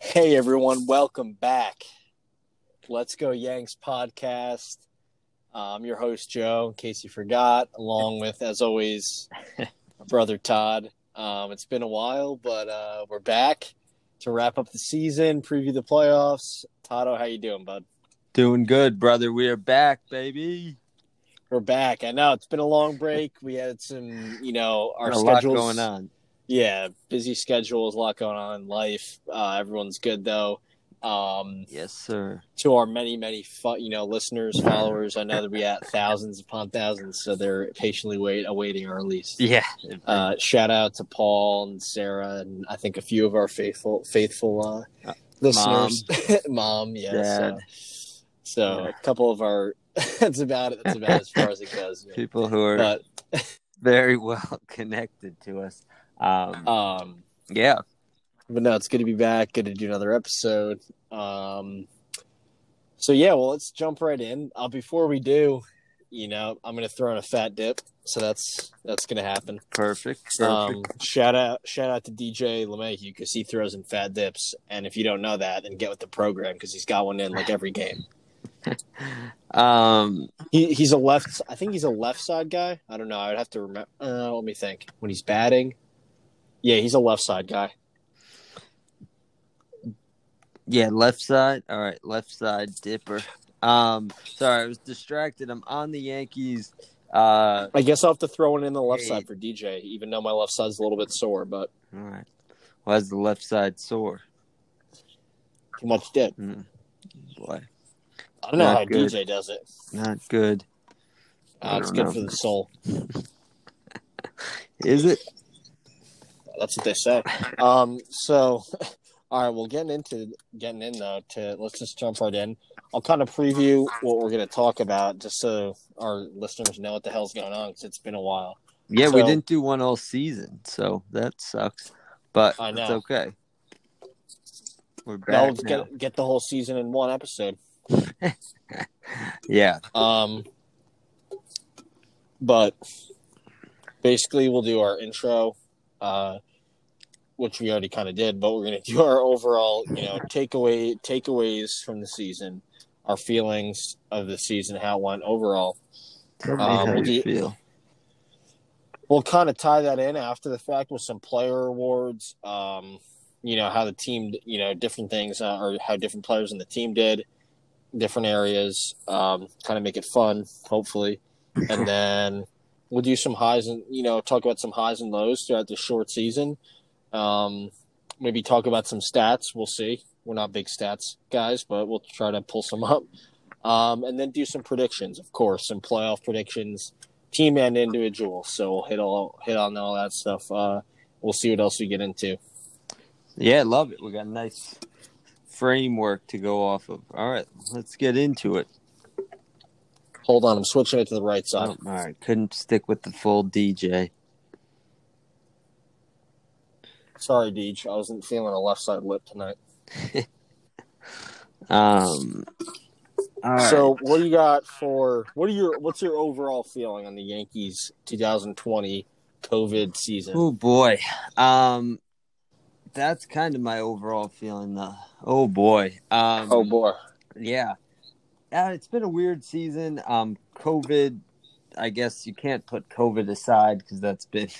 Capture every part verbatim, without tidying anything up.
Hey everyone, welcome back. Let's Go Yanks podcast. I'm your host Joe, in case you forgot, along with, as always, my brother Todd. Um, it's been a while, but uh, we're back to wrap up the season, preview the playoffs. Todd, how you doing, bud? Doing good, brother. We are back, baby. We're back. I know it's been a long break. We had some, you know, our schedules going on. Yeah, busy schedules, a lot going on in life. Uh, everyone's good though. Um, yes, sir. To our many, many, fo- you know, listeners, followers, I know that we had thousands upon thousands, so they're patiently wait awaiting our release. Yeah. Uh, shout out to Paul and Sarah, and I think a few of our faithful, faithful uh, uh, listeners. Mom, Mom yeah. Dad. So, so yeah. a couple of our. that's about it. That's about as far as it goes. Man. People who are but, very well connected to us. Um, um, yeah. But no, it's good to be back. Good to do another episode. Um, so, yeah, well, let's jump right in. Uh, before we do, you know, I'm going to throw in a fat dip. So that's that's going to happen. Perfect. Perfect. Um, shout out shout out to D J LeMahieu because he throws in fat dips. And if you don't know that, then get with the program because he's got one in like every game. um he he's a left I think he's a left side guy. I don't know. I would have to remember uh, let me think. When he's batting. Yeah, he's a left side guy. Yeah, left side. All right, left side dipper. Um sorry, I was distracted. I'm on the Yankees. Uh I guess I'll have to throw it in the left eight. side for D J, even though my left side's a little bit sore, but all right. Why is the left side sore? Too much dip. Mm. Boy. I don't know Not how good. D J does it. Not good. Uh, it's good know. for the soul. Is it? That's what they say. Um, so, all right, well, getting into getting in though. To let's just jump right in. I'll kind of preview what we're going to talk about, just so our listeners know what the hell's going on because it's been a while. Yeah, so, we didn't do one all season, so that sucks. But I know. It's okay. We're back I'll just now. Get, get the whole season in one episode. yeah. Um. But basically, we'll do our intro, uh, which we already kind of did. But we're gonna do our overall, you know, takeaway takeaways from the season, our feelings of the season, how it went overall. Tell me um, how we'll you do, feel. We'll kind of tie that in after the fact with some player awards. Um, you know how the team, you know, different things, uh, or how different players in the team did. Different areas, um, kind of make it fun, hopefully. And then we'll do some highs and, you know, talk about some highs and lows throughout the short season. Um, maybe talk about some stats. We'll see. We're not big stats guys, but we'll try to pull some up. Um, and then do some predictions, of course, some playoff predictions, team and individual. So we'll hit, all, hit on all that stuff. Uh, we'll see what else we get into. Yeah, love it. We got a nice framework to go off of. All right, let's get into it. Hold on, I'm switching it to the right side. Oh, all right, couldn't stick with the full D J. Sorry, D J, I wasn't feeling a left side lip tonight. um. All right. So, what do you got for what are your what's your overall feeling on the Yankees twenty twenty COVID season? Oh boy. Um. That's kind of my overall feeling. Uh, oh, boy. Um, oh, boy. Yeah. Uh, it's been a weird season. Um, COVID, I guess you can't put COVID aside because that's been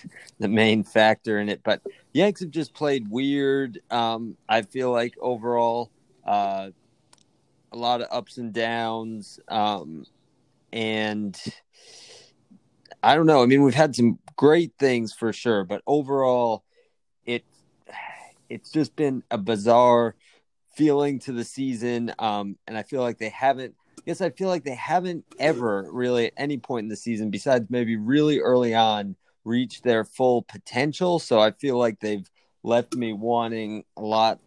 the main factor in it. But Yanks have just played weird. Um, I feel like overall uh, a lot of ups and downs. Um, and I don't know. I mean, we've had some great things for sure. But overall, it. It's just been a bizarre feeling to the season, um, and I feel like they haven't – I guess I feel like they haven't ever really at any point in the season, besides maybe really early on, reached their full potential. So I feel like they've left me wanting a lot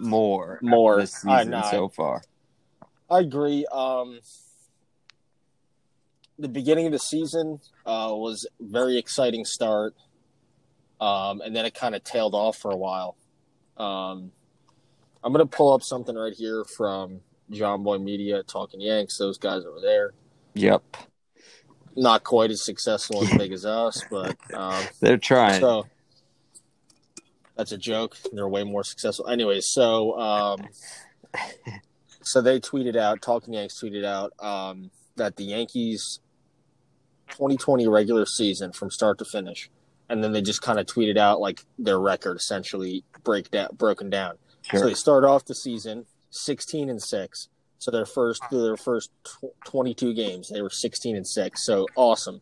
more, more. this season I know. so far. I agree. Um, the beginning of the season uh, was a very exciting start, um, and then it kind of tailed off for a while. Um, I'm going to pull up something right here from John Boy Media, Talking Yanks, those guys over there. Yep. not quite as successful and big as us, but um, they're trying. So that's a joke. They're way more successful. Anyway, so um, so they tweeted out, Talking Yanks tweeted out um, that the Yankees twenty twenty regular season from start to finish, and then they just kind of tweeted out like their record essentially break down, broken down. Sure. So they start off the season sixteen and six. So their first through their first twenty-two games, they were sixteen and six. So awesome.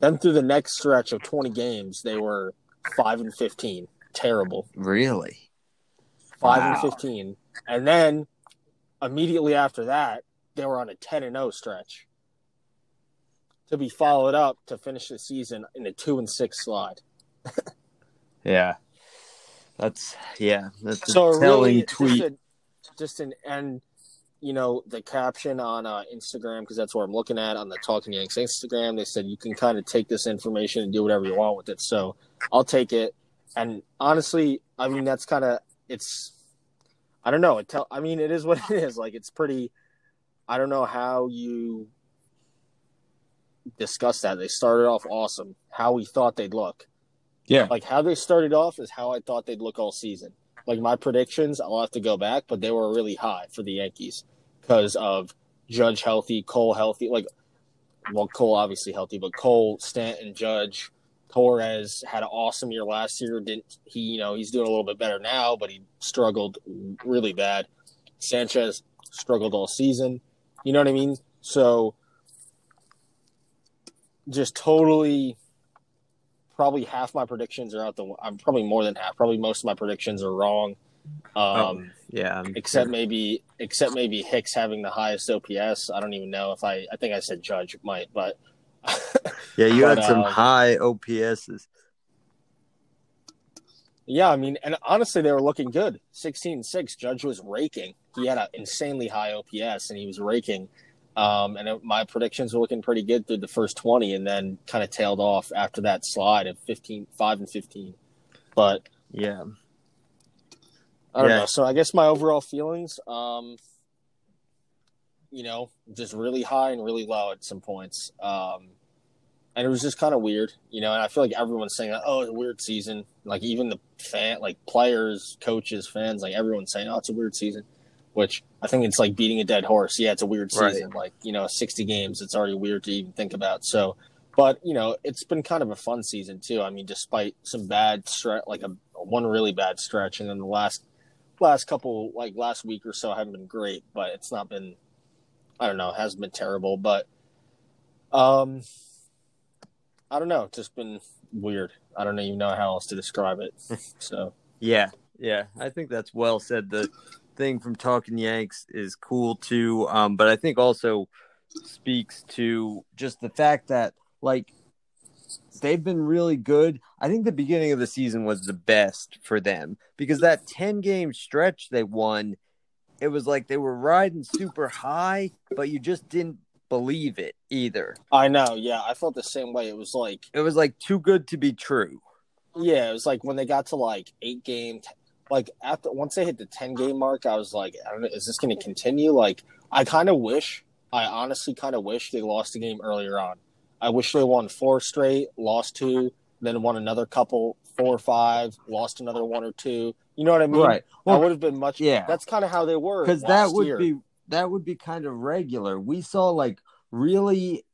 Then through the next stretch of twenty games, they were five and fifteen. Terrible. Really? five and fifteen. And then immediately after that, they were on a ten and oh stretch, to be followed up to finish the season in a two and six slide. yeah. That's yeah, that's a so telling really, tweet. Just, a, just an and you know, the caption on uh, Instagram, because that's what I'm looking at on the Talking Yanks Instagram. They said you can kind of take this information and do whatever you want with it. So I'll take it. And honestly, I mean, that's kind of it's. I don't know. It tell. I mean, it is what it is. Like, it's pretty. I don't know how you discuss that. They started off awesome. How we thought they'd look. Yeah. Like how they started off is how I thought they'd look all season. Like my predictions, I'll have to go back, but they were really high for the Yankees. Because of Judge healthy, Cole healthy, like, well, Cole obviously healthy, but Cole, Stanton, Judge, Torres had an awesome year last year. Didn't he? You know, he's doing a little bit better now, but he struggled really bad. Sanchez struggled all season. You know what I mean? So, just totally, probably half my predictions are out the. I'm probably more than half. Probably most of my predictions are wrong. Um, oh, yeah, I'm except sure. maybe, except maybe Hicks having the highest O P S. I don't even know if I. I think I said Judge might, but yeah, you but, had some um, high O P Ss. Yeah, I mean, and honestly, they were looking good. sixteen and six. Judge was raking. He had an insanely high O P S, and he was raking. Um, and it, my predictions were looking pretty good through the first twenty, and then kind of tailed off after that slide of fifteen, five and fifteen. But yeah. I don't yeah. know. So I guess my overall feelings, um, you know, just really high and really low at some points. Um, and it was just kind of weird, you know, and I feel like everyone's saying, oh, it's a weird season. Like even the fan, like players, coaches, fans, like everyone's saying, oh, it's a weird season, which I think it's like beating a dead horse. Yeah, it's a weird season. Right. Like, you know, sixty games, it's already weird to even think about. So, but, you know, it's been kind of a fun season too. I mean, despite some bad stretch, like a one really bad stretch, and then the last, last couple like last week or so haven't been great, but it's not been I don't know, it hasn't been terrible, but um I don't know, it's just been weird. I don't even know how else to describe it. So yeah, yeah. I think that's well said. The thing from Talking Yanks is cool too, um, but I think also speaks to just the fact that like they've been really good. I think the beginning of the season was the best for them because that ten-game stretch they won, it was like they were riding super high, but you just didn't believe it either. I know, yeah. I felt the same way. It was like... It was like too good to be true. Yeah, it was like when they got to like eight-game... Like, after once they hit the ten-game mark, I was like, I don't know, is this going to continue? Like, I kind of wish... I honestly kind of wish they lost the game earlier on. I wish they won four straight, lost two, then won another couple, four or five, lost another one or two. You know what I mean? Right. Well, I would have been much. Yeah. That's kind of how they were. Because that would year. be that would be kind of regular. We saw like really,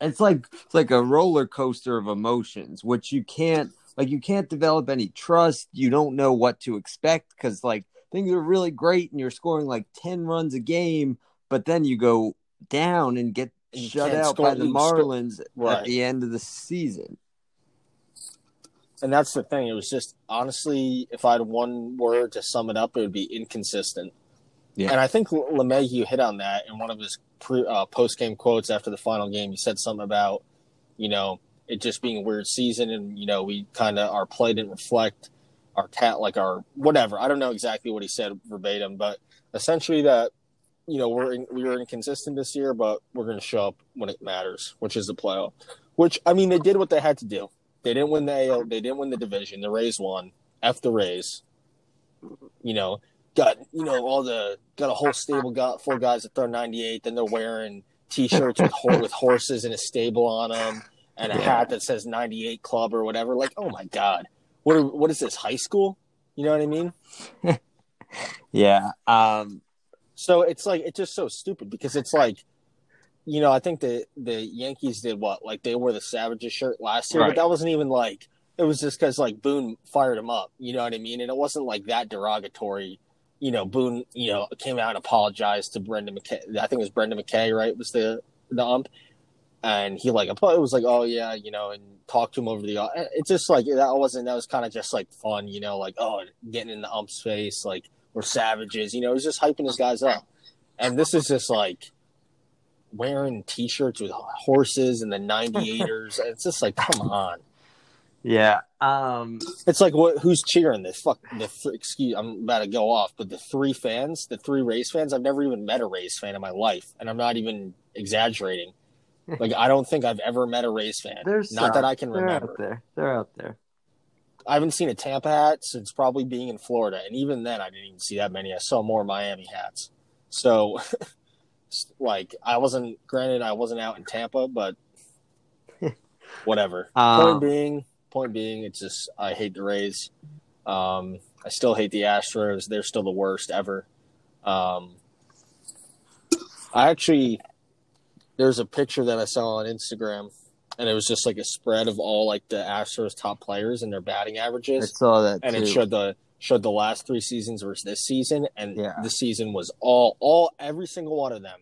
it's like it's like a roller coaster of emotions, which you can't like you can't develop any trust. You don't know what to expect because like things are really great and you're scoring like ten runs a game, but then you go down and get shut out by the Marlins right. at the end of the season. And that's the thing. It was just, honestly, if I had one word to sum it up, it would be inconsistent. Yeah. And I think LeMahieu hit on that in one of his pre, uh, post-game quotes after the final game. He said something about, you know, it just being a weird season and, you know, we kind of, our play didn't reflect our tat, like our whatever. I don't know exactly what he said verbatim, but essentially that, you know, we're in, we were inconsistent this year, but we're going to show up when it matters, which is the playoff. Which, I mean, they did what they had to do. They didn't win the A L. They didn't win the division. The Rays won. F the Rays. You know, got you know all the got a whole stable got four guys that throw ninety-eight. Then they're wearing T-shirts with, ho- with horses and a stable on them, and a yeah. hat that says ninety-eight Club or whatever. Like, oh my God, what are, what is this, high school? You know what I mean? yeah. Um, so it's like, it's just so stupid because it's like, you know, I think the, the Yankees did what? Like, they wore the Savages shirt last year, right. but that wasn't even like, it was just because, like, Boone fired him up. You know what I mean? And it wasn't like that derogatory. You know, Boone, you know, came out and apologized to Brendan McKay. I think it was Brendan McKay, right? Was the, the ump. And he, like, it was like, oh, yeah, you know, and talked to him over the. It's just like, that wasn't, that was kind of just like fun, you know, like, oh, getting in the ump's face, like, we're Savages, you know, it was just hyping his guys up. And this is just like, wearing T-shirts with horses and the ninety-eighters. It's just like, come on. Yeah. Um, it's like, what, who's cheering this? Fuck, the th- excuse, I'm about to go off, but the three fans, the three Rays fans, I've never even met a Rays fan in my life. And I'm not even exaggerating. Like, I don't think I've ever met a Rays fan. There's not some. That I can They're remember. Out there. They're out there. I haven't seen a Tampa hat since probably being in Florida. And even then, I didn't even see that many. I saw more Miami hats. So... Like, I wasn't, granted, I wasn't out in Tampa, but whatever. um, point being, point being, it's just, I hate the Rays. Um, I still hate the Astros. They're still the worst ever. Um, I actually, there's a picture that I saw on Instagram, and it was just like a spread of all, like, the Astros top players and their batting averages. I saw that, and too. It showed the... showed the last three seasons versus this season, and yeah. this season was all, all, every single one of them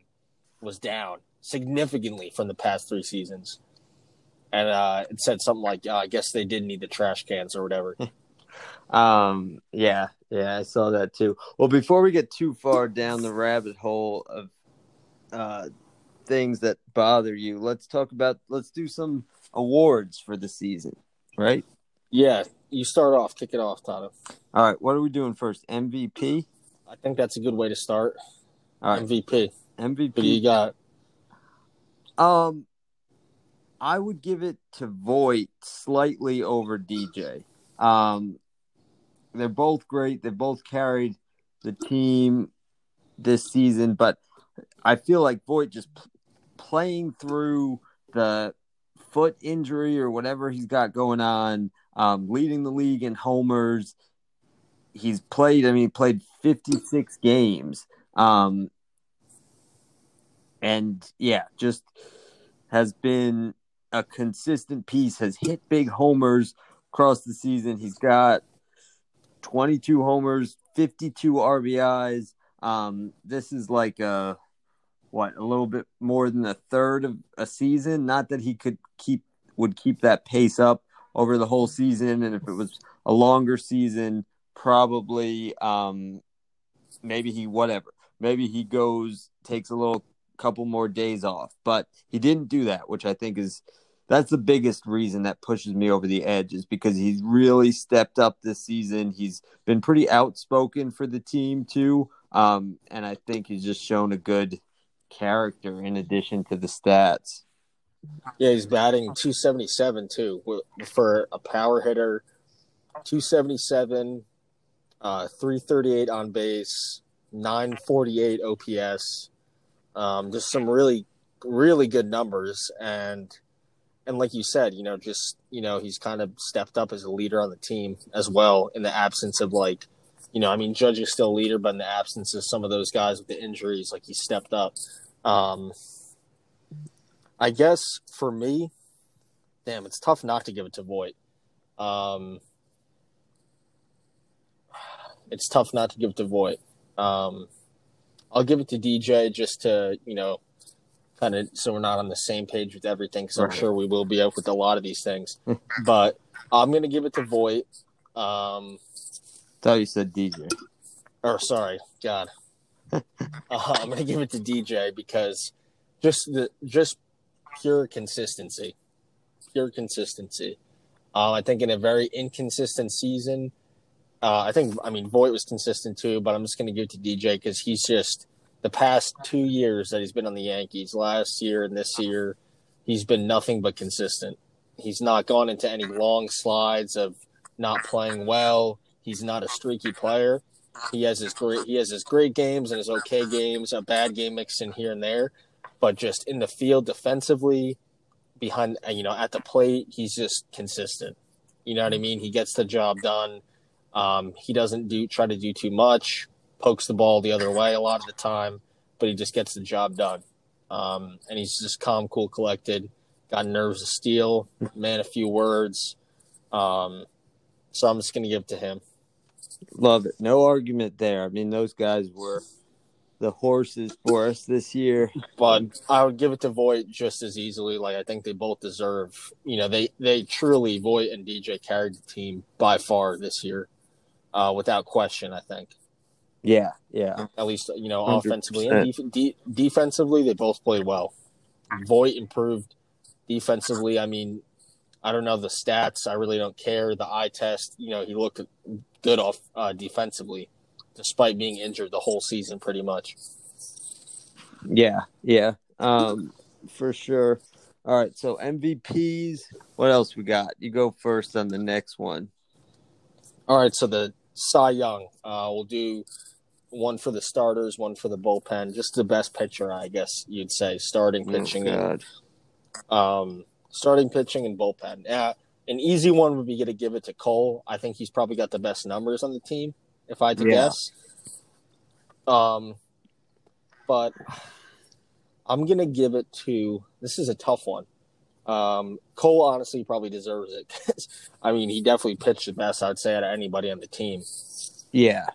was down significantly from the past three seasons. And uh, it said something like, oh, I guess they did need the trash cans or whatever. um, yeah, yeah, I saw that too. Well, before we get too far down the rabbit hole of uh, things that bother you, let's talk about, let's do some awards for the season, right? Yeah. You start off. Kick it off, Tato. All right. What are we doing first? M V P? I think that's a good way to start. All right. M V P. M V P. What do you got? Um, I would give it to Voit slightly over D J. Um, they're both great. They both carried the team this season, but I feel like Voit just p- playing through the foot injury or whatever he's got going on. Um, leading the league in homers. He's played, I mean, he played fifty-six games. Um, and, yeah, just has been a consistent piece, has hit big homers across the season. He's got twenty-two homers, fifty-two R B Is. Um, this is like a, what, a little bit more than a third of a season. Not that he could keep, would keep that pace up over the whole season, and if it was a longer season, probably um, maybe he whatever. Maybe he goes, takes a little couple more days off. But he didn't do that, which I think is that's the biggest reason that pushes me over the edge is because he's really stepped up this season. He's been pretty outspoken for the team too, um, and I think he's just shown a good character in addition to the stats. Yeah, he's batting two seventy-seven, too, for a power hitter. two seventy-seven, uh, three thirty-eight on base, nine forty-eight O P S. Um, just some really, really good numbers. And and like you said, you know, just, you know, he's kind of stepped up as a leader on the team as well in the absence of, like, you know, I mean, Judge is still a leader, but in the absence of some of those guys with the injuries, like, he stepped up. Um I guess for me, damn, it's tough not to give it to Voit. Um, it's tough not to give it to Voit. Um, I'll give it to D J just to, you know, kind of so we're not on the same page with everything because I'm sure we will be up with a lot of these things. But I'm going to give it to Voit. Um, I thought you said D J. Or, sorry, God. uh, I'm going to give it to D J because just the just – Pure consistency. Pure consistency. Uh, I think in a very inconsistent season, uh, I think, I mean, Voit was consistent too, but I'm just going to give it to D J because he's just, the past two years that he's been on the Yankees, last year and this year, he's been nothing but consistent. He's not gone into any long slides of not playing well. He's not a streaky player. He has his great, he has his great games and his okay games, a bad game mixed in here and there. but just in the field defensively, behind, you know, at the plate, he's just consistent. You know what I mean? He gets the job done. Um, he doesn't do try to do too much, pokes the ball the other way a lot of the time, but he just gets the job done. Um, and he's just calm, cool, collected, got nerves of steel, man, a few words. Um, so I'm just going to give it to him. Love it. No argument there. I mean, those guys were the horses for us this year. But I would give it to Voit just as easily. Like, I think they both deserve, you know, they, they truly, Voit and D J carried the team by far this year, uh, without question, I think. Yeah, yeah. At least, you know, one hundred percent. Offensively and def- de- defensively, they both played well. Voit improved defensively. I mean, I don't know the stats. I really don't care. The eye test, you know, he looked good off uh, defensively, despite being injured the whole season pretty much. Yeah, yeah, um, for sure. All right, so M V Ps. What else we got? You go first on the next one. All right, so the Cy Young. Uh, we'll do one for the starters, one for the bullpen. Just the best pitcher, I guess you'd say, starting pitching. Oh, and, um, starting pitching and bullpen. Yeah, an easy one would be to give it to Cole. I think he's probably got the best numbers on the team, if I had to yeah. guess. Um, but I'm going to give it to – this is a tough one. Um, Cole honestly probably deserves it. Cause, I mean, he definitely pitched the best, I'd say, out of anybody on the team. Yeah.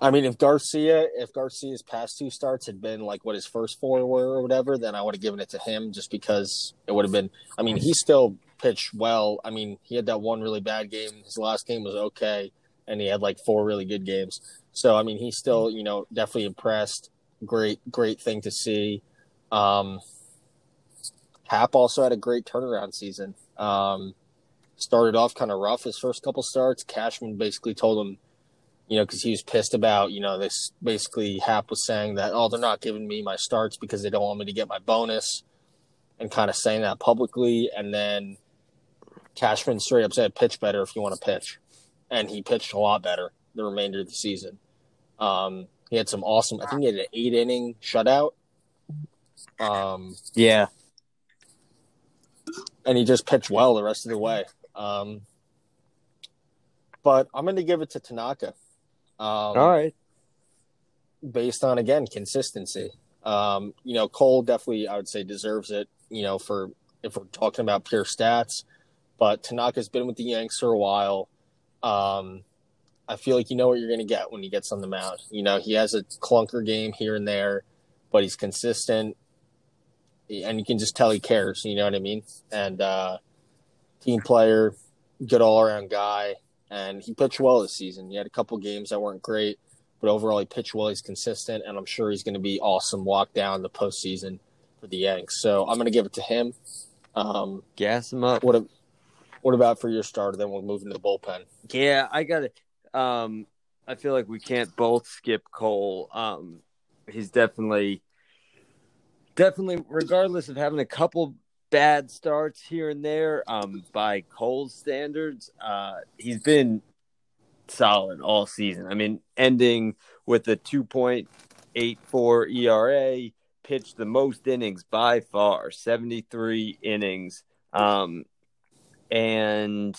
I mean, if Garcia, if Garcia's past two starts had been like what his first four were or whatever, then I would have given it to him just because it would have been – I mean, he still pitched well. I mean, he had that one really bad game. His last game was okay. And he had like four really good games. So, I mean, he's still, you know, definitely impressed. Great, great thing to see. Um, Hap also had a great turnaround season. Um, started off kind of rough his first couple starts. Cashman basically told him, you know, because he was pissed about, you know, this basically Hap was saying that, oh, they're not giving me my starts because they don't want me to get my bonus, and kind of saying that publicly. And then Cashman straight up said, pitch better if you want to pitch. And he pitched a lot better the remainder of the season. Um, he had some awesome – I think he had an eight-inning shutout. Um, yeah. And he just pitched well the rest of the way. Um, but I'm going to give it to Tanaka. Um, All right. Based on, again, consistency. Um, you know, Cole definitely, I would say, deserves it, you know, for if we're talking about pure stats. But Tanaka's been with the Yanks for a while. Um, I feel like you know what you're going to get when he gets on the mound. You know, he has a clunker game here and there, but he's consistent, and you can just tell he cares. You know what I mean? And uh, team player, good all-around guy, and he pitched well this season. He had a couple games that weren't great, but overall he pitched well. He's consistent, and I'm sure he's going to be awesome walk down the postseason for the Yanks. So I'm going to give it to him. Um, Gas him up. What a What about for your starter? Then we'll move into the bullpen. Yeah, I got it. Um, I feel like we can't both skip Cole. Um, he's definitely, definitely, regardless of having a couple bad starts here and there, um, by Cole's standards, uh, he's been solid all season. I mean, ending with a two point eight four E R A, pitched the most innings by far, seventy-three innings. Um, And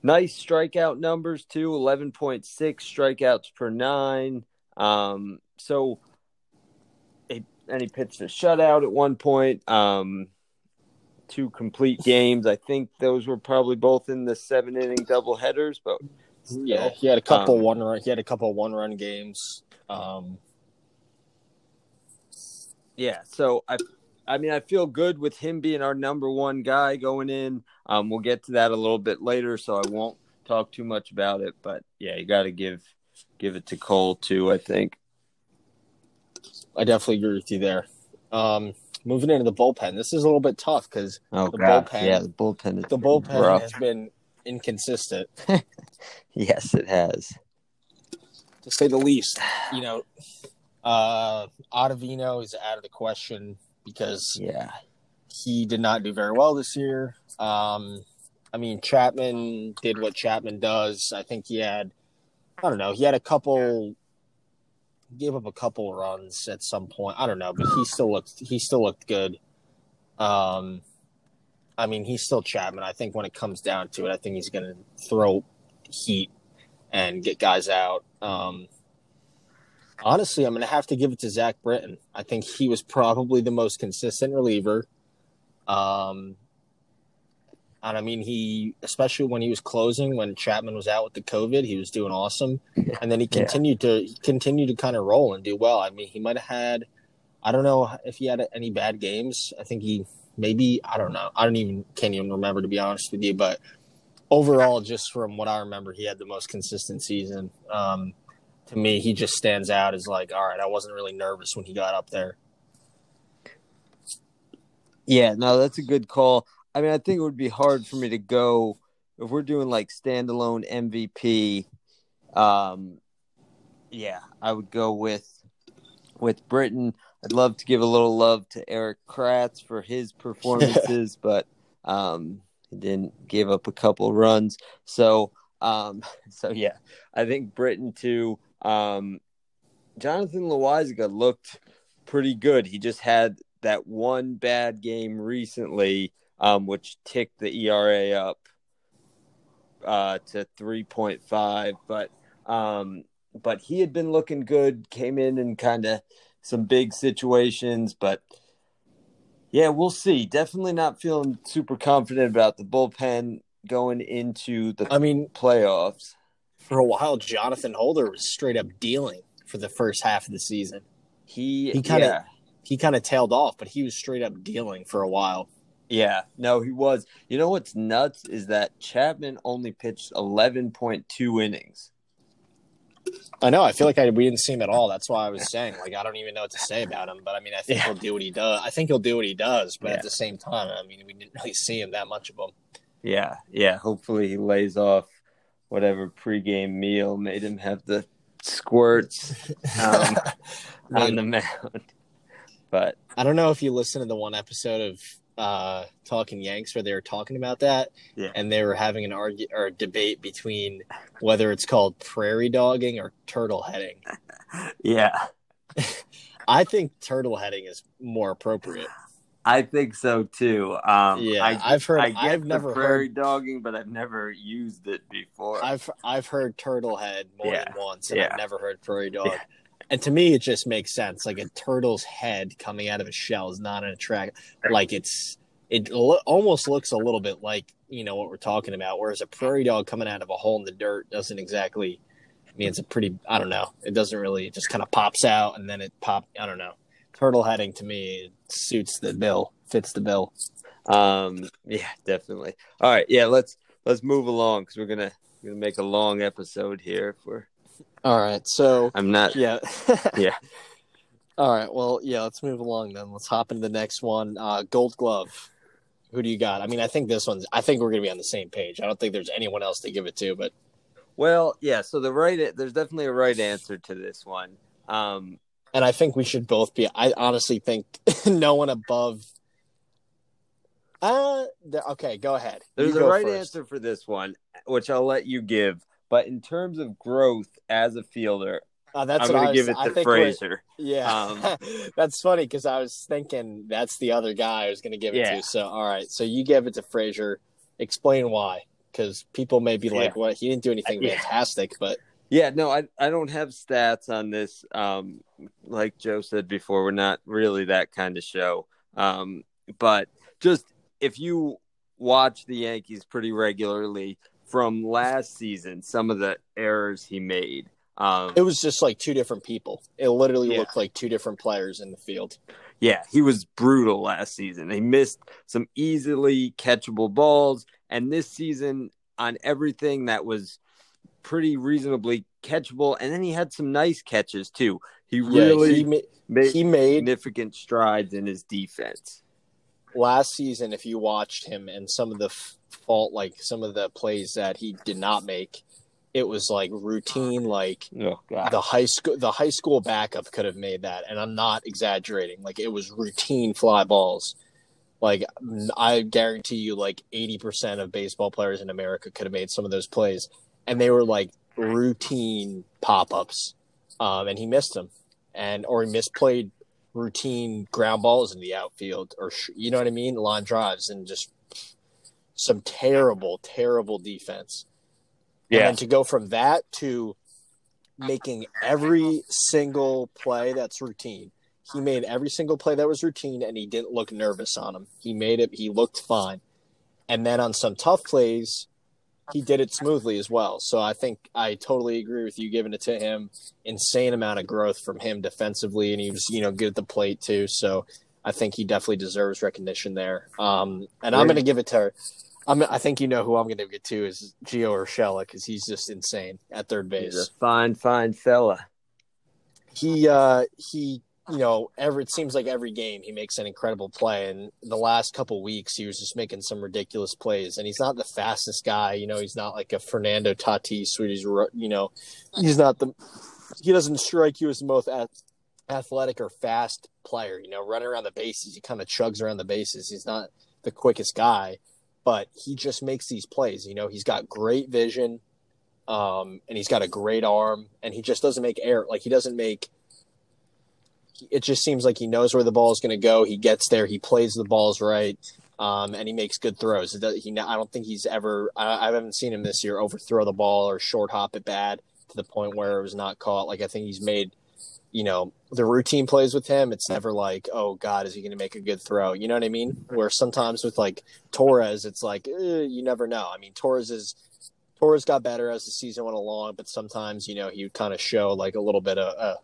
nice strikeout numbers, too, eleven point six strikeouts per nine. Um, so, it, and he pitched a shutout at one point, um, two complete games. I think those were probably both in the seven-inning doubleheaders. But still. Yeah, he had a couple um, one-run. He had a couple one-run games. Um, yeah, so I. I mean, I feel good with him being our number one guy going in. Um, we'll get to that a little bit later, so I won't talk too much about it. But, yeah, you got to give give it to Cole, too, I think. I definitely agree with you there. Um, moving into the bullpen, this is a little bit tough because oh, the, yeah, the bullpen, the bullpen rough. has been inconsistent. Yes, it has. To say the least. You know, uh, Ottavino is out of the question. Because yeah. he did not do very well this year. Um, I mean, Chapman did what Chapman does. I think he had, I don't know, he had a couple gave up a couple runs at some point. I don't know, but he still looked he still looked good. Um, I mean, he's still Chapman. I think when it comes down to it, I think he's going to throw heat and get guys out. Um, honestly, I'm going to have to give it to Zach Britton. I think he was probably the most consistent reliever. Um, and I mean, he, especially when he was closing, when Chapman was out with the COVID, he was doing awesome. And then he continued yeah. to continue to kind of roll and do well. I mean, he might have had, I don't know if he had any bad games. I think he maybe, I don't know. I don't even, can't even remember, to be honest with you. But overall, just from what I remember, he had the most consistent season. Um, to me, he just stands out as like, all right, I wasn't really nervous when he got up there. Yeah, no, that's a good call. I mean, I think it would be hard for me to go if we're doing like standalone M V P. Um, yeah, I would go with with Britton. I'd love to give a little love to Eric Kratz for his performances, but um, he didn't give up a couple runs. So, um, so yeah, I think Britton too. Um, Jonathan Loaisiga looked pretty good. He just had that one bad game recently, um, which ticked the E R A up uh, to three point five. But um, but he had been looking good, came in and kind of some big situations. But, yeah, we'll see. Definitely not feeling super confident about the bullpen going into the I mean, playoffs. For a while, Jonathan Holder was straight up dealing for the first half of the season. He, he kind of yeah. – He kind of tailed off, but he was straight up dealing for a while. Yeah, no, he was. You know what's nuts is that Chapman only pitched eleven point two innings. I know. I feel like I, we didn't see him at all. That's why I was saying, like, I don't even know what to say about him. But, I mean, I think yeah. he'll do what he does. I think he'll do what he does. But yeah. at the same time, I mean, we didn't really see him that much of him. Yeah, yeah. Hopefully he lays off whatever pregame meal made him have the squirts um, on the mound. But I don't know if you listened to the one episode of uh, Talking Yanks where they were talking about that, yeah. and they were having an argument or a debate between whether it's called prairie dogging or turtle heading. Yeah, I think turtle heading is more appropriate. I think so too. Um, yeah, I, I've heard. I get I've never prairie heard, dogging, but I've never used it before. I've I've heard turtle head more yeah. than once, and yeah. I've never heard prairie dog. Yeah. And to me, it just makes sense. Like a turtle's head coming out of a shell is not an attract. Like it's, it lo- almost looks a little bit like, you know, what we're talking about. Whereas a prairie dog coming out of a hole in the dirt doesn't exactly, I mean, it's a pretty, I don't know. It doesn't really, it just kind of pops out and then it pop. I don't know. Turtle heading to me, it suits the bill, fits the bill. Um, yeah, definitely. All right. Yeah. Let's, let's move along because we're going to, we're going to make a long episode here if we're. All right, so I'm not. Yeah, yeah. All right, well, yeah. Let's move along then. Let's hop into the next one. Uh, Gold Glove. Who do you got? I mean, I think this one's. I think we're gonna be on the same page. I don't think there's anyone else to give it to. But well, yeah. So the right. There's definitely a right answer to this one. Um, and I think we should both be. I honestly think no one above. Uh okay. Go ahead. There's a right answer for this one, which I'll let you give. But in terms of growth as a fielder, uh, that's I'm going to give it to I Frazier. Yeah, um, that's funny because I was thinking that's the other guy I was going to give it yeah. to. So, all right. So you gave it to Frazier. Explain why, because people may be like, yeah. "What? He didn't do anything yeah. fantastic." But yeah, no, I I don't have stats on this. Um, like Joe said before, we're not really that kind of show. Um, but just if you watch the Yankees pretty regularly. From last season, some of the errors he made. Um, it was just like two different people. It literally yeah. looked like two different players in the field. Yeah, he was brutal last season. He missed some easily catchable balls. And this season, on everything that was pretty reasonably catchable. And then he had some nice catches, too. He really yeah, he ma- made he made significant strides in his defense. Last season, if you watched him and some of the f- fault, like some of the plays that he did not make, it was like routine, like oh, the high school, the high school backup could have made that. And I'm not exaggerating. Like it was routine fly balls. Like I guarantee you like eighty percent of baseball players in America could have made some of those plays. And they were like routine pop-ups. um, and he missed them, and or he misplayed routine ground balls in the outfield, or you know what I mean, line drives, and just some terrible, terrible defense. Yeah, and to go from that to making every single play that's routine. He made every single play that was routine, and he didn't look nervous on him. He made it. He looked fine. And then on some tough plays, he did it smoothly as well. So I think I totally agree with you giving it to him. Insane amount of growth from him defensively, and he was, you know, good at the plate too. So I think he definitely deserves recognition there. Um, and I'm going to give it to her. I'm, I think you know who I'm going to give it to is Gio Urshela, because he's just insane at third base. He's a fine, fine fella. He uh, he. You know, every, it seems like every game he makes an incredible play. And the last couple weeks, he was just making some ridiculous plays. And he's not the fastest guy. You know, he's not like a Fernando Tatis. He's, you know, he's not the – he doesn't strike you as the most athletic or fast player. You know, running around the bases, he kind of chugs around the bases. He's not the quickest guy. But he just makes these plays. You know, he's got great vision, um, and he's got a great arm. And he just doesn't make error. Like, he doesn't make – it just seems like he knows where the ball is going to go. He gets there. He plays the balls right, um, and he makes good throws. It does, he, I don't think he's ever – I haven't seen him this year overthrow the ball or short hop it bad to the point where it was not caught. Like, I think he's made, you know, the routine plays with him. It's never like, oh, God, is he going to make a good throw? You know what I mean? Where sometimes with, like, Torres, it's like, eh, you never know. I mean, Torres is – Torres got better as the season went along, but sometimes, you know, he would kind of show, like, a little bit of uh,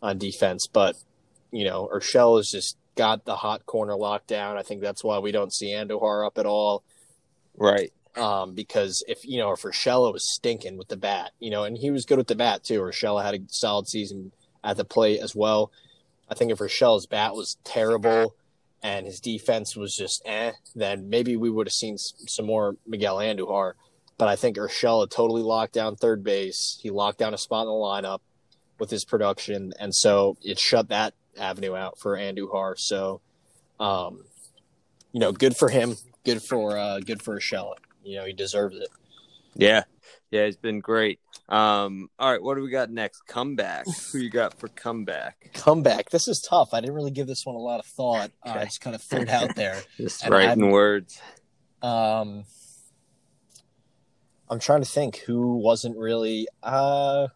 on defense. But – you know, Urshela has just got the hot corner locked down. I think that's why we don't see Andujar up at all. Right. Um, because if, you know, if Urshela was stinking with the bat, you know, and he was good with the bat too. Urshela had a solid season at the plate as well. I think if Urshela's bat was terrible and his defense was just eh, then maybe we would have seen some more Miguel Andujar. But I think Urshela totally locked down third base. He locked down a spot in the lineup with his production. And so it shut that avenue out for Andujar. So, um, you know, good for him. Good for uh, good for Urshela. You know, he deserves it. Yeah, yeah, he's been great. Um, all right, what do we got next? Comeback. Who you got for comeback? Comeback. This is tough. I didn't really give this one a lot of thought. Okay. Uh, I just kind of threw it out there. Just and writing I'm, words. Um, I'm trying to think who wasn't really. Uh,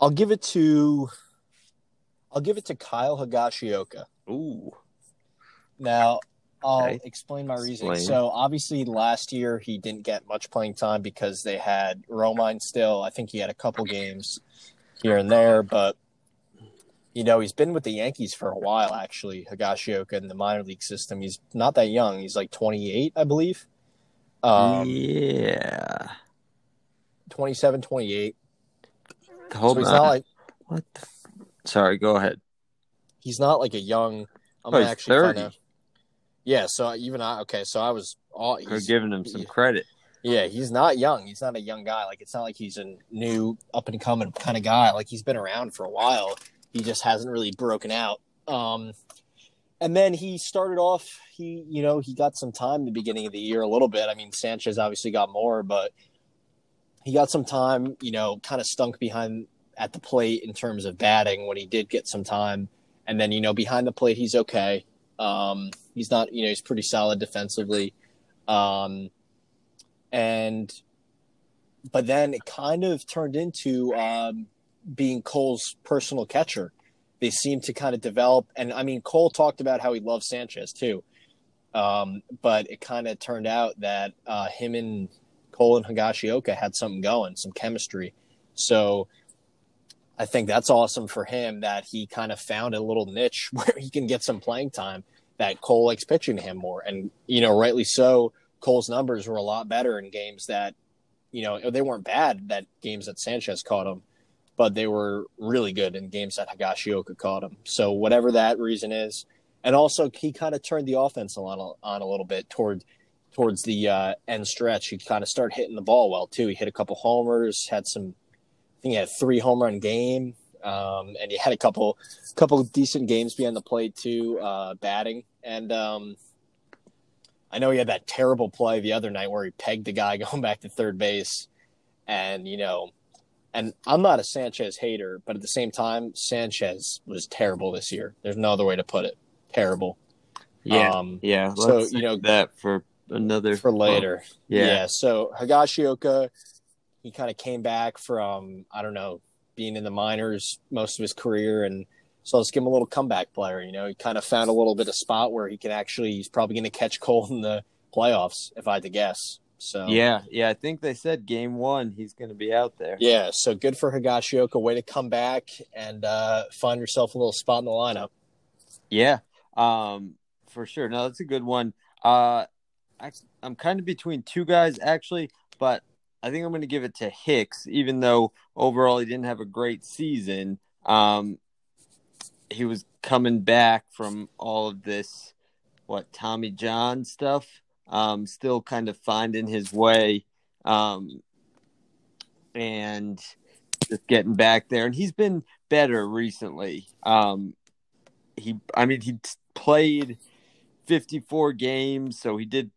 I'll give it to. I'll give it to Kyle Higashioka. Ooh. Now, I'll okay. explain my reasoning. Explain. So, obviously, last year he didn't get much playing time because they had Romine still. I think he had a couple games here and there. But, you know, he's been with the Yankees for a while, actually, Higashioka, in the minor league system. He's not that young. He's like twenty-eight, I believe. Um, yeah. twenty-seven, twenty-eight. Hold so he's on. Not like, what the fuck? Sorry, go ahead. He's not like a young. I'm oh, he's actually thirty. Kinda, yeah, so even I. Okay, so I was. All, We're giving him some credit. Yeah, he's not young. He's not a young guy. Like, it's not like he's a new up and coming kind of guy. Like, he's been around for a while. He just hasn't really broken out. Um, and then he started off. He, you know, he got some time at the beginning of the year a little bit. I mean, Sanchez obviously got more, but he got some time. You know, kind of stunk behind at the plate in terms of batting when he did get some time. And then, you know, behind the plate, he's okay. Um, he's not, you know, he's pretty solid defensively. Um, and, but then it kind of turned into um, being Cole's personal catcher. They seem to kind of develop. And I mean, Cole talked about how he loves Sanchez too. Um, but it kind of turned out that uh, him and Cole and Higashioka had something going, some chemistry. So, I think that's awesome for him that he kind of found a little niche where he can get some playing time, that Cole likes pitching to him more. And, you know, rightly so, Cole's numbers were a lot better in games that, you know, they weren't bad, that games that Sanchez caught him, but they were really good in games that Higashioka caught him. So whatever that reason is. And also he kind of turned the offense on a, on a little bit toward towards the uh, end stretch. He kind of started hitting the ball well, too. He hit a couple homers, had some – I think he had a three home run game, um, and he had a couple, couple decent games behind the plate too, uh, batting. And um, I know he had that terrible play the other night where he pegged the guy going back to third base, and you know, And I'm not a Sanchez hater, but at the same time, Sanchez was terrible this year. There's no other way to put it. Terrible. Yeah. Um, yeah. So let's you know that for another for later. Oh, yeah. yeah. So Higashioka, he kind of came back from I don't know being in the minors most of his career, and so let's give him a little comeback player. You know, he kind of found a little bit of spot where he can actually. He's probably going to catch Cole in the playoffs, if I had to guess. So yeah, yeah, I think they said game one he's going to be out there. Yeah, so good for Higashioka. Way to come back and uh, find yourself a little spot in the lineup. Yeah, um, for sure. No, that's a good one. Uh, I, I'm kind of between two guys actually, but I think I'm going to give it to Hicks, even though overall he didn't have a great season. Um, he was coming back from all of this, what, Tommy John stuff. Um, still kind of finding his way um, and just getting back there. And he's been better recently. Um, he, I mean, he played fifty-four games, so he did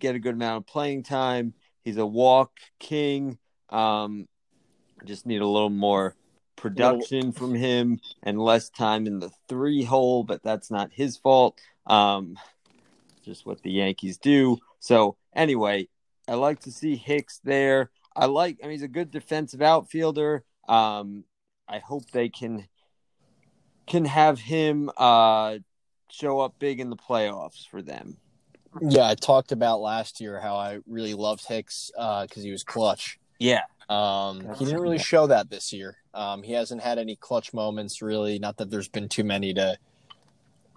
get a good amount of playing time. He's a walk king. Um, just need a little more production no. from him and less time in the three hole, but that's not his fault. Um just what the Yankees do. So anyway, I like to see Hicks there. I like, I mean, he's a good defensive outfielder. Um, I hope they can, can have him uh, show up big in the playoffs for them. Yeah. I talked about last year how I really loved Hicks uh, cause he was clutch. Yeah. Um, he didn't really show that this year. Um, he hasn't had any clutch moments really. Not that there's been too many to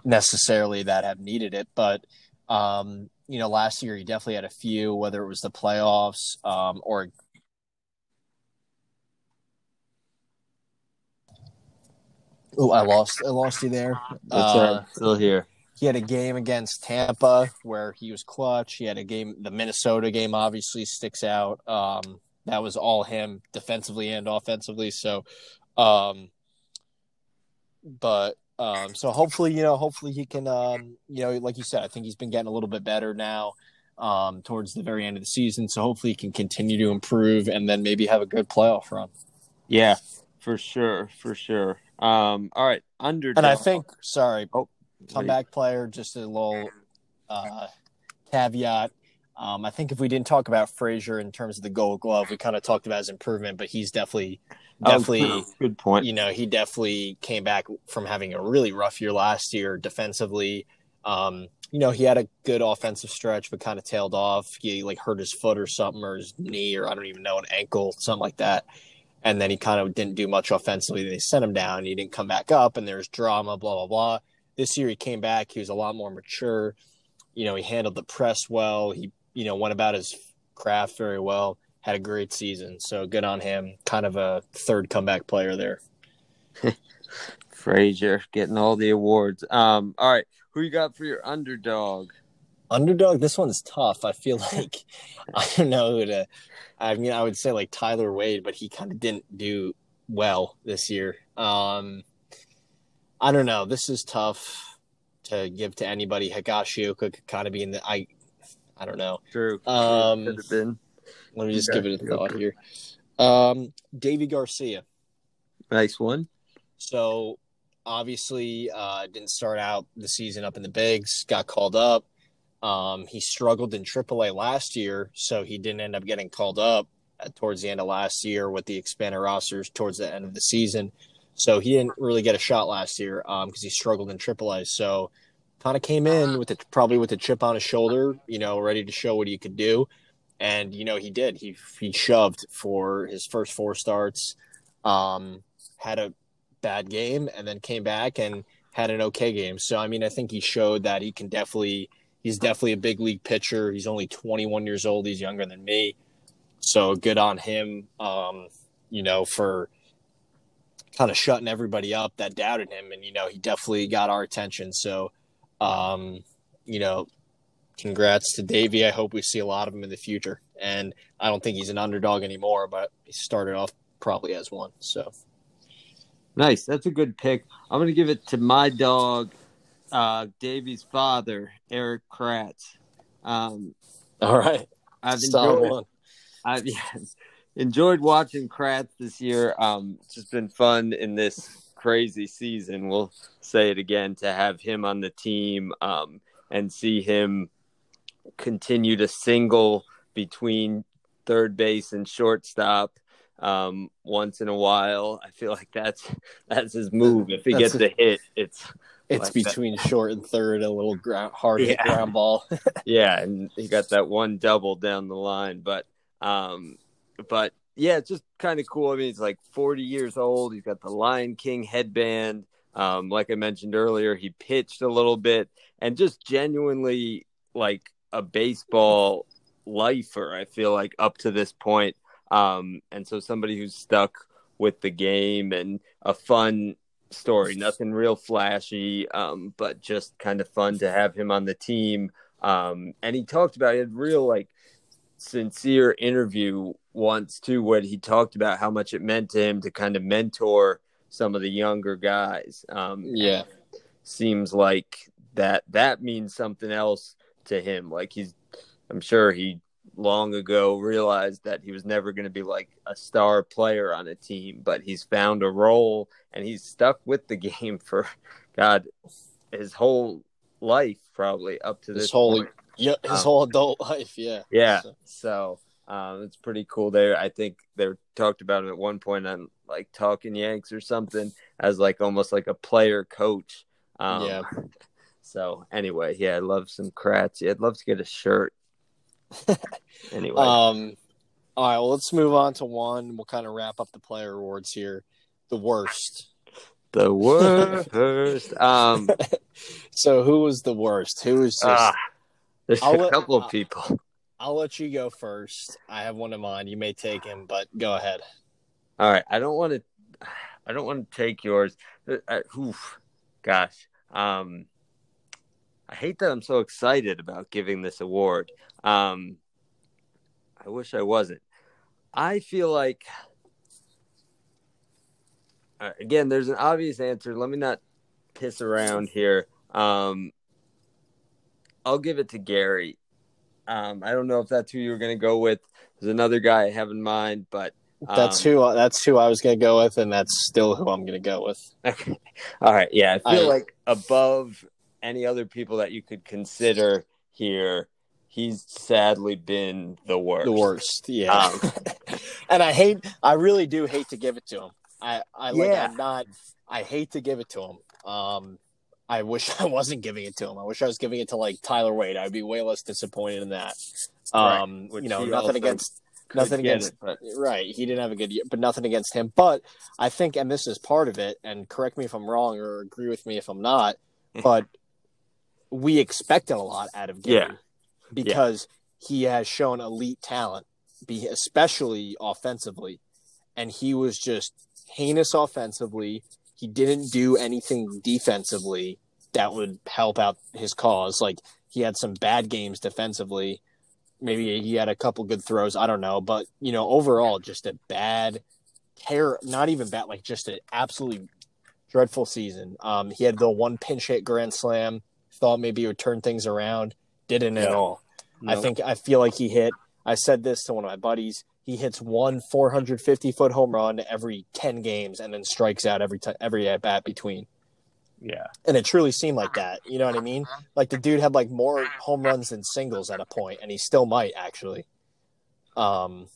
necessarily that have needed it, but, Um, you know, last year he definitely had a few, whether it was the playoffs um, or oh, I lost, I lost you there. That's uh, right. Still here. He had a game against Tampa where he was clutch. He had a game, the Minnesota game obviously sticks out. Um, that was all him defensively and offensively. So, um, but. Um, so hopefully, you know, hopefully he can, um, you know, like you said, I think he's been getting a little bit better now um, towards the very end of the season. So hopefully he can continue to improve and then maybe have a good playoff run. Yeah, for sure. For sure. Um, all right. Underdog. And I think, sorry, oh, comeback player, just a little uh, caveat. Um, I think if we didn't talk about Frazier in terms of the Gold Glove, we kind of talked about his improvement, but he's definitely, definitely, oh, good point. You know, he definitely came back from having a really rough year last year defensively. Um, you know, he had a good offensive stretch, but kind of tailed off. He like hurt his foot or something, or his knee, or I don't even know, an ankle, something like that. And then he kind of didn't do much offensively. They sent him down. He didn't come back up, and there's drama, blah blah blah. This year he came back. He was a lot more mature. You know, he handled the press well. He You know, went about his craft very well, had a great season. So good on him. Kind of a third comeback player there. Frazier getting all the awards. Um, all right. Who you got for your underdog? Underdog, this one's tough. I feel like I don't know who to I mean, I would say like Tyler Wade, but he kind of didn't do well this year. Um, I don't know. This is tough to give to anybody. Higashioka could kind of be in the I I don't know. True. Um, Could have been. Let me just yeah. give it a thought here. Um, Davey Garcia. Nice one. So, obviously, uh, didn't start out the season up in the bigs, got called up. Um, he struggled in triple A last year, so he didn't end up getting called up at, towards the end of last year with the expanded rosters towards the end of the season. So, he didn't really get a shot last year because um, he struggled in triple A. So, kind of came in with a, probably with a chip on his shoulder, you know, ready to show what he could do. And, you know, he did. He he shoved for his first four starts, um, had a bad game, and then came back and had an okay game. So, I mean, I think he showed that he can definitely – he's definitely a big league pitcher. He's only twenty-one years old. He's younger than me. So, good on him, um, you know, for kind of shutting everybody up that doubted him. And, you know, he definitely got our attention. So, Um, you know, congrats to Davey. I hope we see a lot of him in the future. And I don't think he's an underdog anymore, but he started off probably as one. So nice. That's a good pick. I'm going to give it to my dog, uh, Davey's father, Eric Kratz. Um, All right. I've enjoyed, I've, yeah, enjoyed watching Kratz this year. Um, it's just been fun in this crazy season. We'll say it again, to have him on the team um, and see him continue to single between third base and shortstop um, once in a while. I feel like that's that's his move. If he that's gets a, a hit, it's it's like between that. Short and third, a little ground, hard yeah. hit ground ball. Yeah, and he got that one double down the line, but. Um, But, yeah, it's just kind of cool. I mean, he's like forty years old. He's got the Lion King headband. Um, like I mentioned earlier, he pitched a little bit and just genuinely like a baseball lifer, I feel like, up to this point. Um, and so somebody who's stuck with the game and a fun story. Nothing real flashy, um, but just kind of fun to have him on the team. Um, and he talked about it real, like, sincere interview once too, when he talked about how much it meant to him to kind of mentor some of the younger guys. Um, yeah. Seems like that, that means something else to him. Like he's, I'm sure he long ago realized that he was never going to be like a star player on a team, but he's found a role and he's stuck with the game for God, his whole life, probably up to this, this whole point. Yeah, his um, whole adult life, yeah. Yeah, so, so um, it's pretty cool there. I think they talked about him at one point on, like, Talking Yanks or something as, like, almost like a player coach. Um, yeah. So, anyway, yeah, I love some Kratz. Yeah, I'd love to get a shirt. Anyway. Um, all right, well, let's move on to one. We'll kind of wrap up the player awards here. The worst. The worst. um. So, who was the worst? Who was just... Uh, There's I'll a let, couple of people. I'll, I'll let you go first. I have one of mine. You may take him, but go ahead. All right. I don't want to. I don't want to take yours. I, oof, gosh. Um, I hate that I'm so excited about giving this award. Um, I wish I wasn't. I feel like uh, again, there's an obvious answer. Let me not piss around here. Um, I'll give it to Gary. Um, I don't know if that's who you were going to go with. There's another guy I have in mind, but um, that's who that's who I was going to go with, and that's still who I'm going to go with. Okay. All right. Yeah, I feel I, like above any other people that you could consider here, he's sadly been the worst. The worst. Yeah. Um, and I hate. I really do hate to give it to him. I. I like. Yeah. I'm not. I hate to give it to him. Um. I wish I wasn't giving it to him. I wish I was giving it to like Tyler Wade. I'd be way less disappointed in that. Um, right. You know, nothing against, nothing against, it, but... right. He didn't have a good year, but nothing against him. But I think, and this is part of it, and correct me if I'm wrong or agree with me if I'm not, but we expected a lot out of Gary yeah. because yeah. he has shown elite talent, especially offensively. And he was just heinous offensively. He didn't do anything defensively that would help out his cause. Like, he had some bad games defensively. Maybe he had a couple good throws. I don't know. But, you know, overall, just a bad – not even bad, like just an absolutely dreadful season. Um, he had the one pinch hit grand slam, thought maybe he would turn things around, didn't at all. No. I think – I feel like he hit – I said this to one of my buddies – he hits one four hundred fifty foot home run every ten games and then strikes out every t- every at bat between. Yeah. And it truly seemed like that. You know what I mean? Like the dude had like more home runs than singles at a point, and he still might actually. Um,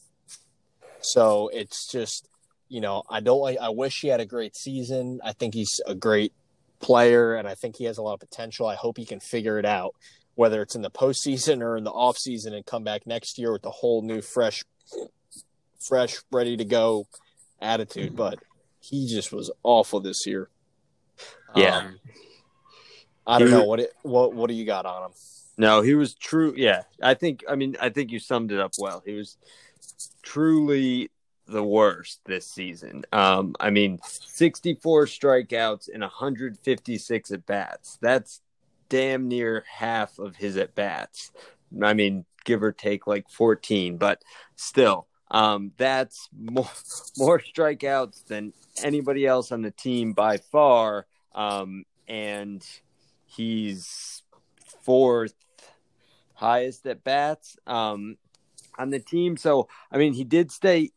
so it's just, you know, I don't like, I wish he had a great season. I think he's a great player and I think he has a lot of potential. I hope he can figure it out, whether it's in the postseason or in the off season, and come back next year with a whole new fresh fresh, ready to go attitude, but he just was awful this year. Yeah. Um, I don't know. What, it, what what do you got on him? No, he was true. Yeah. I think, I mean, I think you summed it up well. He was truly the worst this season. Um, I mean, sixty-four strikeouts and one hundred fifty-six at-bats. That's damn near half of his at-bats. I mean, give or take like fourteen, but still, um, that's more, more strikeouts than anybody else on the team by far. Um, and he's fourth highest at bats, um, on the team. So, I mean, he did stay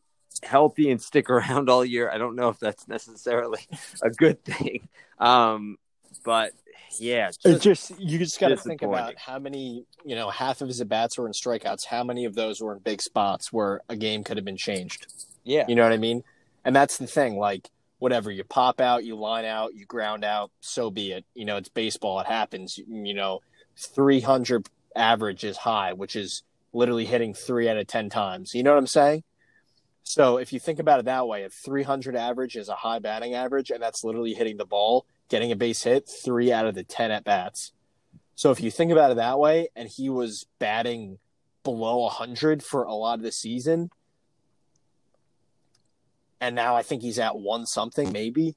healthy and stick around all year, I don't know if that's necessarily a good thing. Um, but yeah, just, it's just you just got to think about how many, you know, half of his at bats were in strikeouts. How many of those were in big spots where a game could have been changed? Yeah, you know what I mean. And that's the thing. Like, whatever, you pop out, you line out, you ground out. So be it. You know, it's baseball. It happens. You know, three hundred average is high, which is literally hitting three out of ten times. You know what I'm saying? So if you think about it that way, if three hundred average is a high batting average, and that's literally hitting the ball, getting a base hit, three out of the ten at-bats. So if you think about it that way, and he was batting below one hundred for a lot of the season, and now I think he's at one-something, maybe.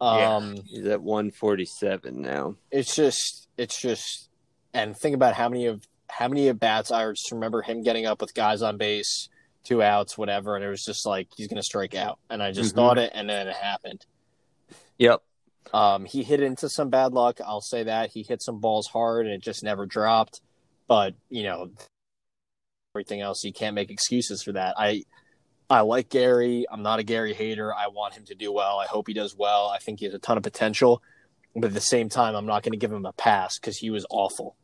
Um, yeah, he's at one forty-seven now. It's just, it's just, and think about how many of, how many at-bats I just remember him getting up with guys on base, two outs, whatever, and it was just like, he's going to strike out. And I just mm-hmm. thought it, and then it happened. Yep. Um, he hit into some bad luck, I'll say that. He hit some balls hard, and it just never dropped. But, you know, everything else, you can't make excuses for that. I I like Gary. I'm not a Gary hater. I want him to do well. I hope he does well. I think he has a ton of potential. But at the same time, I'm not going to give him a pass because he was awful.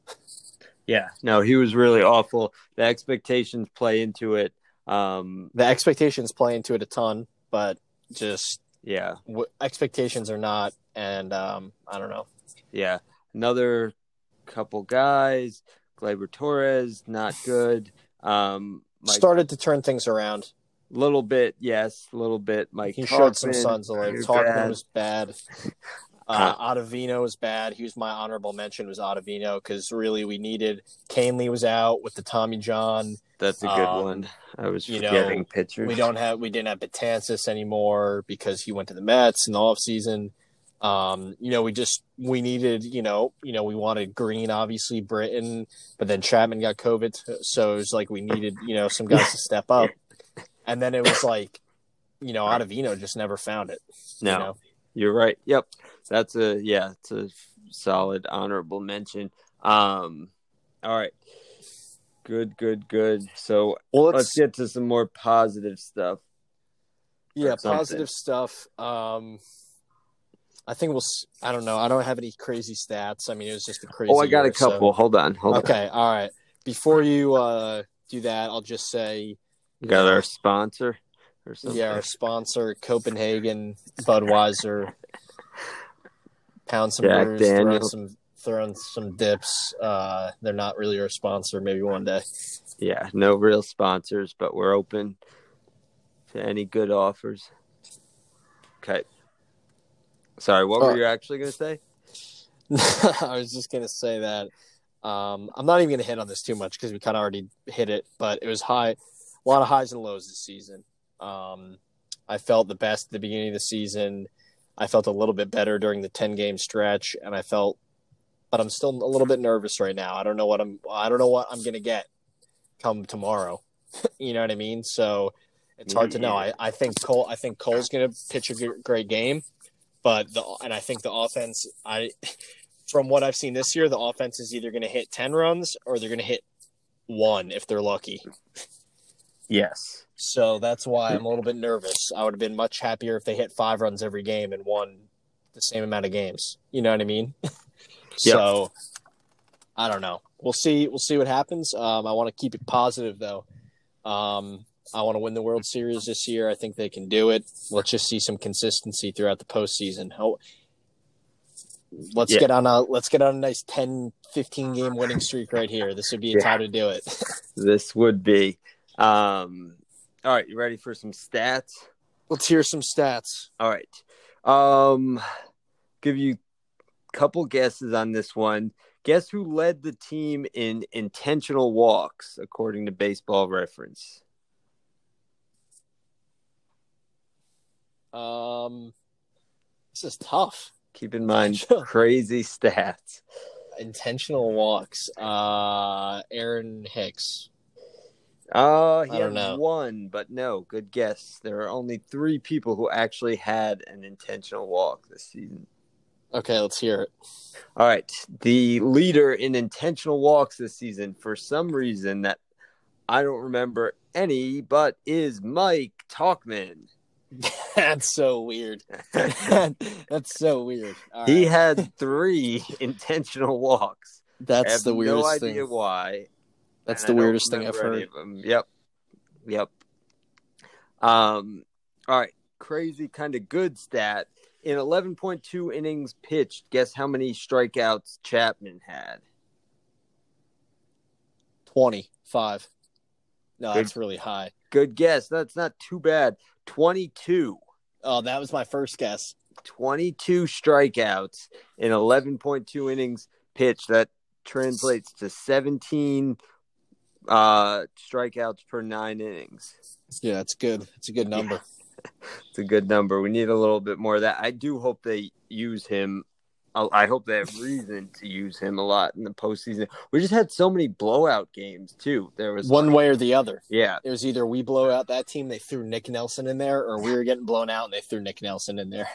Yeah, no, he was really awful. The expectations play into it. Um, the expectations play into it a ton, but just yeah, w- expectations are not. And um, I don't know. Yeah, another couple guys, Gleyber Torres, not good. Um, Mike, started to turn things around a little bit, yes, a little bit. Mike, he Talkman, showed some signs of life. Talkman was bad. Uh, Ottavino was bad. He was my honorable mention was Ottavino because really we needed – Canely was out with the Tommy John. That's a good um, one. I was forgetting know, pitchers. We, don't have, we didn't have Betances anymore because he went to the Mets in the offseason. Um, you know, we just – we needed, you know, you know, we wanted Green, obviously, Britton, but then Chapman got COVID. So it was like we needed, you know, some guys to step up. And then it was like, you know, Ottavino just never found it. No. You know? You're right. Yep. That's a, yeah, it's a solid honorable mention. Um, all right. Good, good, good. So well, let's, let's get to some more positive stuff. Yeah, positive stuff. Um, I think we'll, I don't know. I don't have any crazy stats. I mean, it was just a crazy. Oh, I got year, a couple. So. Hold on. Hold okay, on. Okay. All right. Before you uh, do that, I'll just say. You got our sponsor. Or yeah, our sponsor, Copenhagen, Budweiser, pound some Jack brews, throw some, throw in some dips. Uh, they're not really our sponsor, maybe one day. Yeah, no real sponsors, but we're open to any good offers. Okay. Sorry, what oh. were you actually going to say? I was just going to say that um, I'm not even going to hit on this too much because we kind of already hit it, but it was high, a lot of highs and lows this season. Um, I felt the best at the beginning of the season. I felt a little bit better during the ten game stretch, and I felt, but I'm still a little bit nervous right now. I don't know what I'm, I don't know what I'm going to get come tomorrow. You know what I mean? So it's hard to know. I, I think Cole, I think Cole's going to pitch a great game, but the, and I think the offense, I, from what I've seen this year, the offense is either going to hit ten runs or they're going to hit one if they're lucky. Yes. So that's why I'm a little bit nervous. I would have been much happier if they hit five runs every game and won the same amount of games. You know what I mean? So, yep. I don't know. We'll see. We'll see what happens. Um, I want to keep it positive, though. Um, I want to win the World Series this year. I think they can do it. Let's just see some consistency throughout the postseason. How, let's yeah. get on a let's get on a nice ten, fifteen game winning streak right here. This would be a yeah. time to do it. This would be. Um, all right, you ready for some stats? Let's hear some stats. All right. Um, give you a couple guesses on this one. Guess who led the team in intentional walks, according to Baseball Reference? Um, this is tough. Keep in mind, crazy stats. Intentional walks. Uh, Aaron Hicks. Oh, uh, he had one, but no, good guess. There are only three people who actually had an intentional walk this season. Okay, let's hear it. All right. The leader in intentional walks this season, for some reason that I don't remember any, but is Mike Talkman. That's so weird. That's so weird. All he right. had three intentional walks. That's the weirdest no thing. I have no idea why. That's the weirdest thing I've heard. Yep. Yep. Um. All right. Crazy kind of good stat. In eleven point two innings pitched, guess how many strikeouts Chapman had? twenty-five. No, good, that's really high. Good guess. That's not too bad. twenty-two. Oh, that was my first guess. twenty-two strikeouts in eleven point two innings pitched. That translates to seventeen uh, strikeouts per nine innings. Yeah, that's good. It's a good number. Yeah. It's a good number. We need a little bit more of that. I do hope they use him. I hope they have reason to use him a lot in the postseason. We just had so many blowout games, too. There was one like, way or the other. Yeah. It was either we blow out that team, they threw Nick Nelson in there, or we were getting blown out and they threw Nick Nelson in there.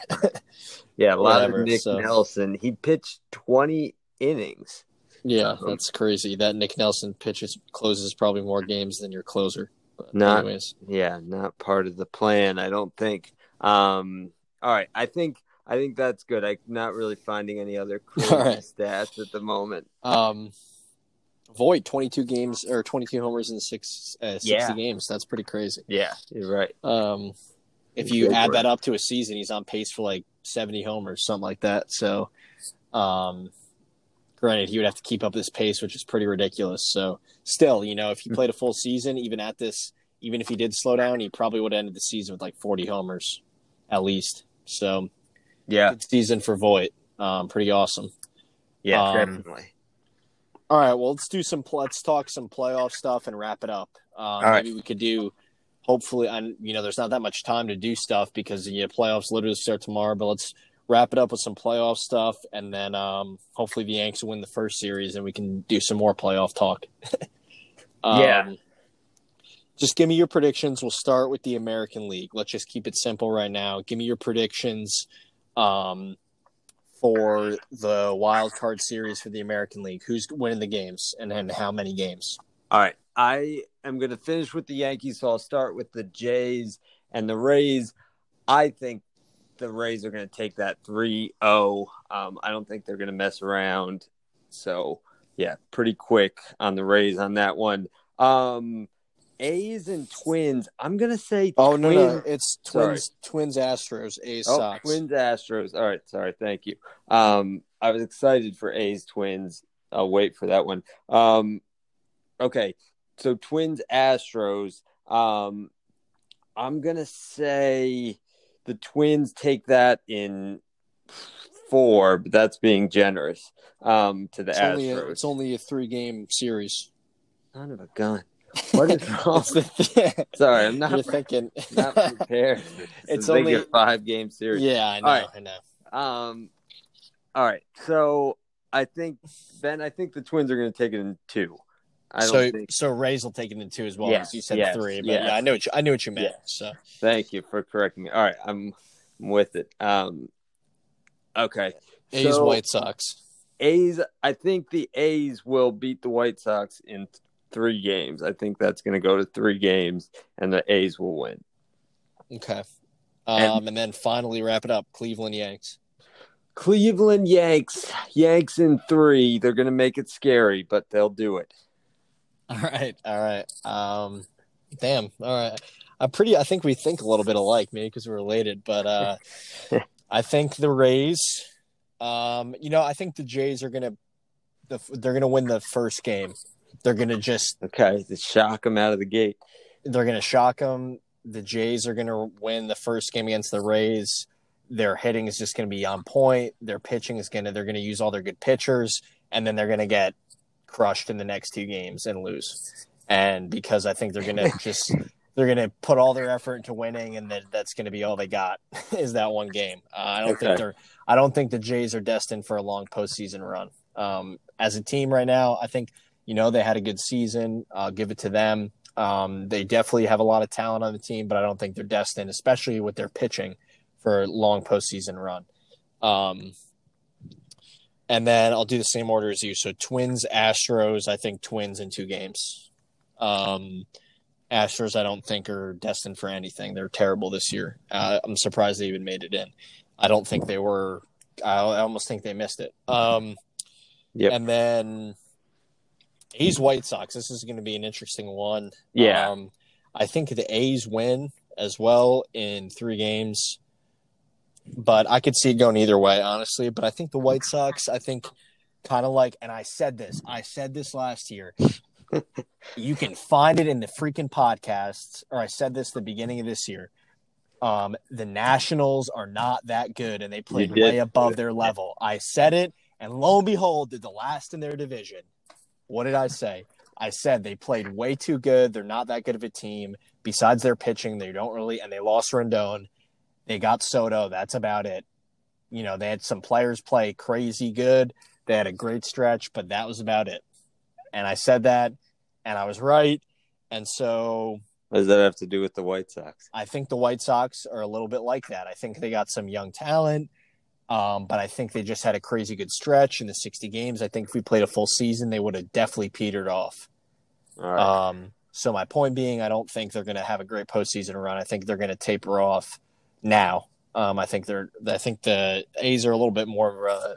Yeah, a lot Whatever, of Nick so. Nelson. He pitched twenty innings. Yeah, um, that's crazy. That Nick Nelson pitches closes probably more games than your closer. But not, anyways. Yeah, not part of the plan, I don't think. Um, all right, I think – I think that's good. I'm not really finding any other crazy right. stats at the moment. Um, Voit twenty-two games or twenty-two homers in six uh, sixty yeah. games. That's pretty crazy. Yeah, you're right. Um, if you add that up to a season, he's on pace for like seventy homers, something like that. So, um, granted, he would have to keep up this pace, which is pretty ridiculous. So, still, you know, if he played a full season, even at this, even if he did slow down, he probably would have ended the season with like forty homers, at least. So. Yeah, good season for Voit. Um, pretty awesome. Yeah, um, definitely. All right, well, let's do some. Let's talk some playoff stuff and wrap it up. Um, all maybe right. we could do. Hopefully, and you know, there's not that much time to do stuff because the you know, playoffs literally start tomorrow. But let's wrap it up with some playoff stuff, and then um, hopefully the Yanks will win the first series, and we can do some more playoff talk. um, yeah. Just give me your predictions. We'll start with the American League. Let's just keep it simple right now. Give me your predictions. Um, for the wild card series for the American League, who's winning the games and then how many games? All right, I am going to finish with the Yankees, so I'll start with the Jays and the Rays. I think the Rays are going to take that three oh. Um, I don't think they're going to mess around. So, yeah, pretty quick on the Rays on that one. Um, A's and Twins. I'm gonna say. Oh twins. no, no, it's Twins. Sorry. Twins, Astros, A's, oh, Sox. Twins, Astros. All right, sorry, thank you. Um, I was excited for A's, Twins. I'll wait for that one. Um, okay, so Twins, Astros. Um, I'm gonna say the Twins take that in four, but that's being generous. Um, to the it's Astros. Only a, it's only a three-game series. Son of a gun. What is wrong? The, Sorry, I'm not, thinking. not prepared. It's, it's only a five-game series. Yeah, I know. All right. I know. Um, all right. So I think Ben. I think the Twins are going to take it in two. I don't so think... so Rays will take it in two as well. Yes, you said yes, three, but yes. yeah, I know what you, I knew what you meant. Yes. So thank you for correcting me. All right, I'm, I'm with it. Um, okay. A's so, White Sox. A's. I think the A's will beat the White Sox in. Th- Three games. I think that's going to go to three games, and the A's will win. Okay. Um, and, and then finally wrap it up, Cleveland Yanks. Cleveland Yanks. Yanks in three. They're going to make it scary, but they'll do it. All right. All right. Um, damn. All right. I'm pretty, I think we think a little bit alike, maybe because we're related, but uh, I think the Rays, um, you know, I think the Jays are going to, the, they're going to win the first game. They're going to just – Okay, to shock them out of the gate. They're going to shock them. The Jays are going to win the first game against the Rays. Their hitting is just going to be on point. Their pitching is going to – they're going to use all their good pitchers, and then they're going to get crushed in the next two games and lose. And because I think they're going to just – they're going to put all their effort into winning, and that, that's going to be all they got is that one game. Uh, I don't okay. think they're – I don't think the Jays are destined for a long postseason run. Um, as a team right now, I think – You know, they had a good season. I'll give it to them. Um, they definitely have a lot of talent on the team, but I don't think they're destined, especially with their pitching, for a long postseason run. Um, and then I'll do the same order as you. So Twins, Astros, I think Twins in two games. Um, Astros, I don't think, are destined for anything. They're terrible this year. Uh, I'm surprised they even made it in. I don't think they were. I, I almost think they missed it. Um, yep. And then A's White Sox. This is going to be an interesting one. Yeah. Um, I think the A's win as well in three games. But I could see it going either way, honestly. But I think the White Sox, I think kind of like – and I said this. I said this last year. You can find it in the freaking podcasts, or I said this at the beginning of this year. Um, the Nationals are not that good, and they played way above their level. I said it, and lo and behold, they're the last in their division. What did I say? I said they played way too good. They're not that good of a team. Besides their pitching, they don't really – and they lost Rendon. They got Soto. That's about it. You know, they had some players play crazy good. They had a great stretch, but that was about it. And I said that, and I was right. And so – what does that have to do with the White Sox? I think the White Sox are a little bit like that. I think they got some young talent, um, but I think they just had a crazy good stretch in the sixty games. I think if we played a full season, they would have definitely petered off. All right. Um, so my point being, I don't think they're going to have a great postseason run. I think they're going to taper off. Now, um, I think they're. I think the A's are a little bit more of an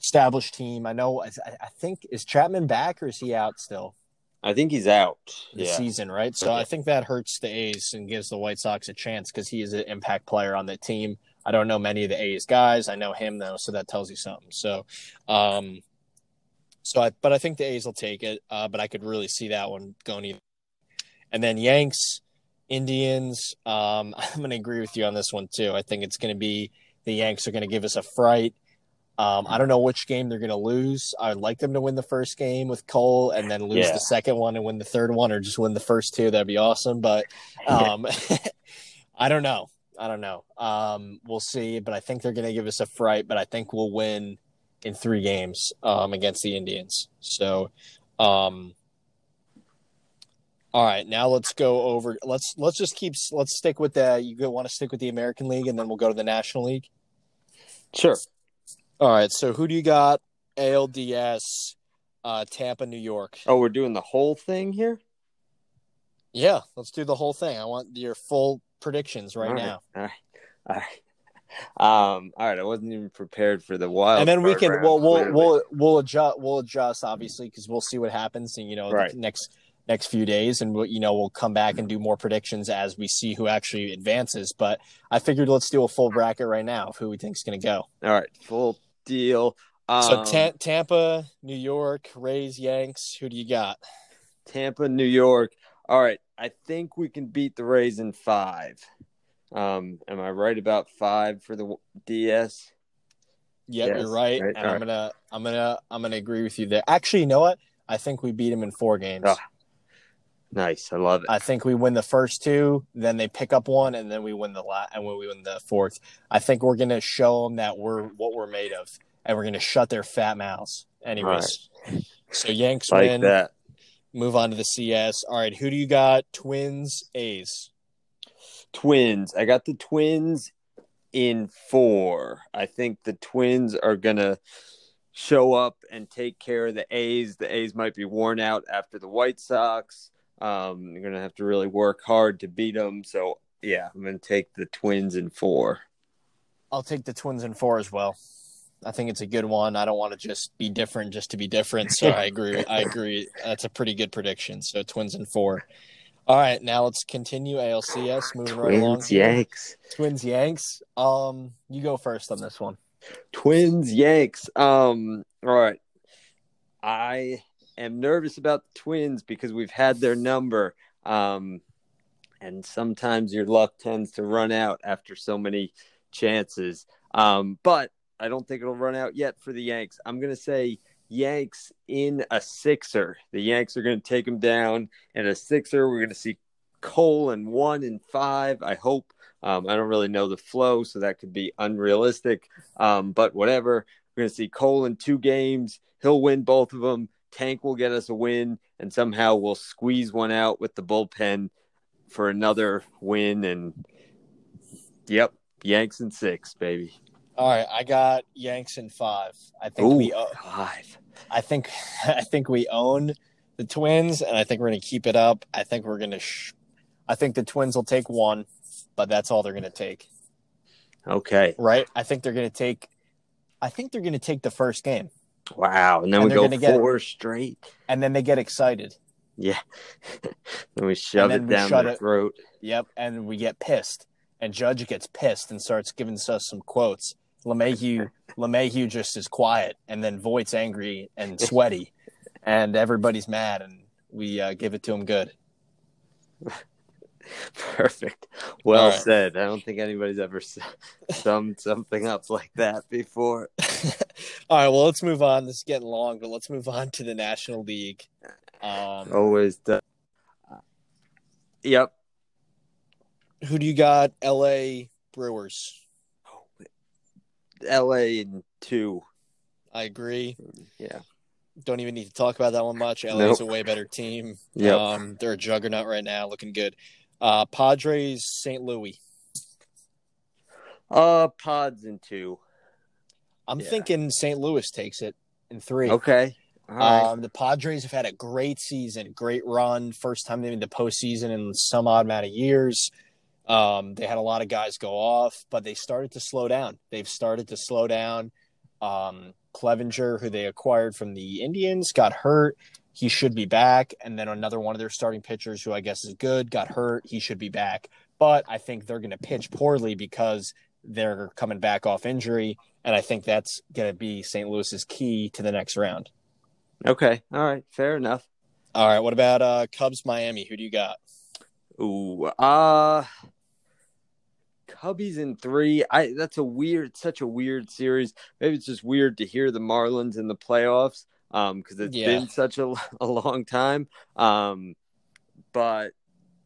established team. I know. I, I think is Chapman back or is he out still? I think he's out this yeah. season, right? So okay. I think that hurts the A's and gives the White Sox a chance because he is an impact player on the team. I don't know many of the A's guys. I know him though, so that tells you something. So, um, so I, but I think the A's will take it. Uh, but I could really see that one going either. And then Yanks. Indians, um, I'm going to agree with you on this one too. I think it's going to be the Yanks are going to give us a fright. Um, I don't know which game they're going to lose. I would like them to win the first game with Cole and then lose yeah. the second one and win the third one or just win the first two. That'd be awesome. But um, I don't know. I don't know. Um, we'll see. But I think they're going to give us a fright. But I think we'll win in three games um, against the Indians. So, um all right, now let's go over. Let's let's just keep. Let's stick with the. You want to stick with the American League, and then we'll go to the National League. Sure. All right. So who do you got? A L D S, uh, Tampa, New York. Oh, we're doing the whole thing here. Yeah, let's do the whole thing. I want your full predictions right, right. now. All right. All right. Um, all right, I wasn't even prepared for the wild. And then we can. Round, we'll we'll, we'll we'll adjust. We'll adjust obviously because we'll see what happens, and you know right. the next. next few days, and you know we'll come back and do more predictions as we see who actually advances. But I figured let's do a full bracket right now of who we think is going to go. All right, full deal. Um, so ta- Tampa, New York, Rays, Yanks. Who do you got? Tampa, New York. All right, I think we can beat the Rays in five. Um, am I right about five for the D S? Yep, yes, you're right. right? And All I'm right. gonna, I'm gonna, I'm gonna agree with you there. Actually, you know what? I think we beat them in four games. Oh. Nice, I love it. I think we win the first two, then they pick up one, and then we win the la- and we win the fourth. I think we're gonna show them that we're what we're made of, and we're gonna shut their fat mouths. Anyways, right. So Yanks like win. That. Move on to the C S. All right, who do you got? Twins, A's. Twins. I got the Twins in four. I think the Twins are gonna show up and take care of the A's. The A's might be worn out after the White Sox. Um, you're going to have to really work hard to beat them. So, yeah, I'm going to take the Twins in four. I'll take the Twins in four as well. I think it's a good one. I don't want to just be different just to be different. So I agree. I agree. That's a pretty good prediction. So Twins in four. All right, now let's continue A L C S. Moving right along. Twins, Yanks. Twins, Yanks. Um, you go first on this one. Twins, Yanks. Um, all right. I... I'm nervous about the Twins because we've had their number. Um, and sometimes your luck tends to run out after so many chances. Um, but I don't think it'll run out yet for the Yanks. I'm going to say Yanks in a sixer. The Yanks are going to take them down in a sixer. We're going to see Cole in one and five, I hope. Um, I don't really know the flow, so that could be unrealistic. Um, but whatever. We're going to see Cole in two games. He'll win both of them. Tank will get us a win, and somehow we'll squeeze one out with the bullpen for another win. And, yep, Yanks in six, baby. All right, I got Yanks in five. I think Ooh, we own, five. I think I think we own the Twins, and I think we're going to keep it up. I think we're going to sh- – I think the Twins will take one, but that's all they're going to take. Okay. Right? I think they're going to take – I think they're going to take the first game. Wow. And then and we go four get, straight. And then they get excited. Yeah. Then we shove then it we down their it. throat. Yep. And we get pissed. And Judge gets pissed and starts giving us some quotes. LeMahieu, LeMahieu just is quiet, and then Voight's angry and sweaty, and everybody's mad, and we uh, give it to him good. Perfect. Well right. said. I don't think anybody's ever summed something up like that before. All right, well, let's move on. This is getting long, but let's move on to the National League. Um, Always does. Yep. Who do you got? L A Brewers. L A in two. I agree. Yeah. Don't even need to talk about that one much. L A nope. is a way better team. Yeah. Um, they're a juggernaut right now, looking good. Uh, Padres, Saint Louis. Uh, Pods in two. I'm yeah. thinking Saint Louis takes it in three. Okay. All right. Um, the Padres have had a great season, great run. First time they've been to postseason in some odd amount of years. Um, they had a lot of guys go off, but they started to slow down. They've started to slow down. Um, Clevinger, who they acquired from the Indians, got hurt. He should be back. And then another one of their starting pitchers, who I guess is good, got hurt. He should be back. But I think they're going to pitch poorly because they're coming back off injury. And I think that's going to be Saint Louis's key to the next round. Okay. All right. Fair enough. All right. What about uh, Cubs, Miami? Who do you got? Ooh. Uh... Cubbies in three. I that's a weird, such a weird series. Maybe it's just weird to hear the Marlins in the playoffs um, because it's yeah. been such a, a long time. Um, but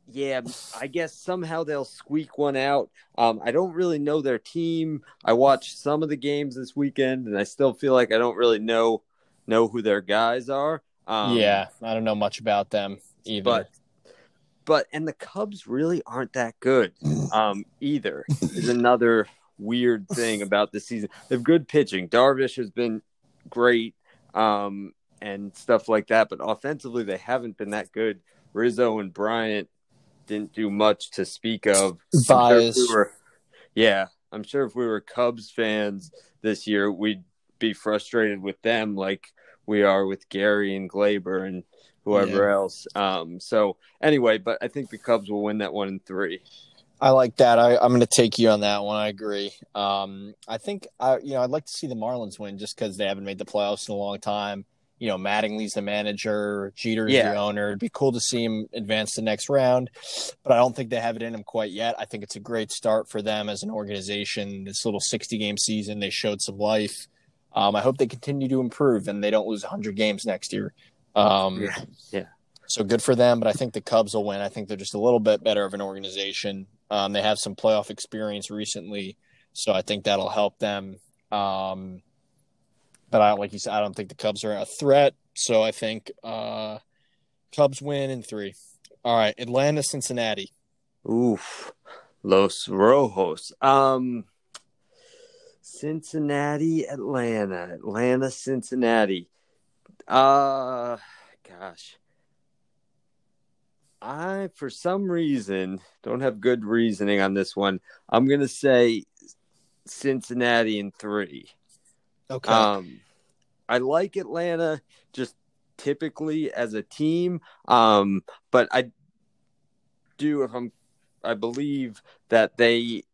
yeah, I guess somehow they'll squeak one out. Um, I don't really know their team. I watched some of the games this weekend, and I still feel like I don't really know know who their guys are. Um, yeah, I don't know much about them either. But, But and the Cubs really aren't that good um, either is another weird thing about this season. They have good pitching. Darvish has been great um, and stuff like that. But offensively, they haven't been that good. Rizzo and Bryant didn't do much to speak of. Bias. I'm sure we were, yeah, I'm sure if we were Cubs fans this year, we'd be frustrated with them like we are with Gary and Gleyber and whoever yeah. else. Um, so anyway, but I think the Cubs will win that one in three. I like that. I, I'm going to take you on that one. I agree. Um, I think, I, you know, I'd like to see the Marlins win just because they haven't made the playoffs in a long time. You know, Mattingly's the manager, Jeter's yeah. the owner. It'd be cool to see him advance the next round, but I don't think they have it in them quite yet. I think it's a great start for them as an organization. This little sixty-game season, they showed some life. Um, I hope they continue to improve and they don't lose one hundred games next year. Um, yeah. yeah. So good for them, but I think the Cubs will win. I think they're just a little bit better of an organization. Um, they have some playoff experience recently, so I think that'll help them. Um, but I like you said, I don't think the Cubs are a threat, so I think uh, Cubs win in three. All right, Atlanta, Cincinnati. Oof, Los Rojos. Um, Cincinnati, Atlanta, Atlanta, Cincinnati. Uh, gosh. I, for some reason, don't have good reasoning on this one. I'm going to say Cincinnati in three. Okay. Um, I like Atlanta just typically as a team. Um, but I do, if I'm, I believe that they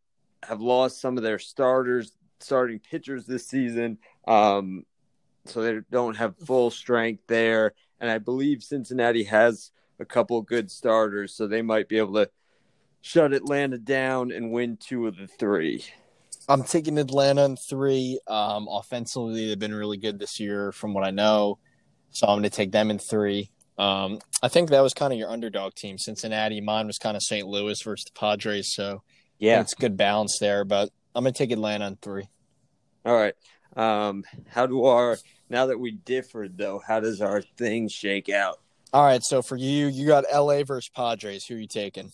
have lost some of their starters, starting pitchers this season. Um, So they don't have full strength there. And I believe Cincinnati has a couple good starters, so they might be able to shut Atlanta down and win two of the three. I'm taking Atlanta in three. Um, offensively, they've been really good this year from what I know. So I'm going to take them in three. Um, I think that was kind of your underdog team, Cincinnati. Mine was kind of Saint Louis versus the Padres. So yeah, it's good balance there. But I'm going to take Atlanta in three. All right. Um, how do our – Now that we differed, though, how does our thing shake out? All right, so for you, you got L A versus Padres. Who are you taking?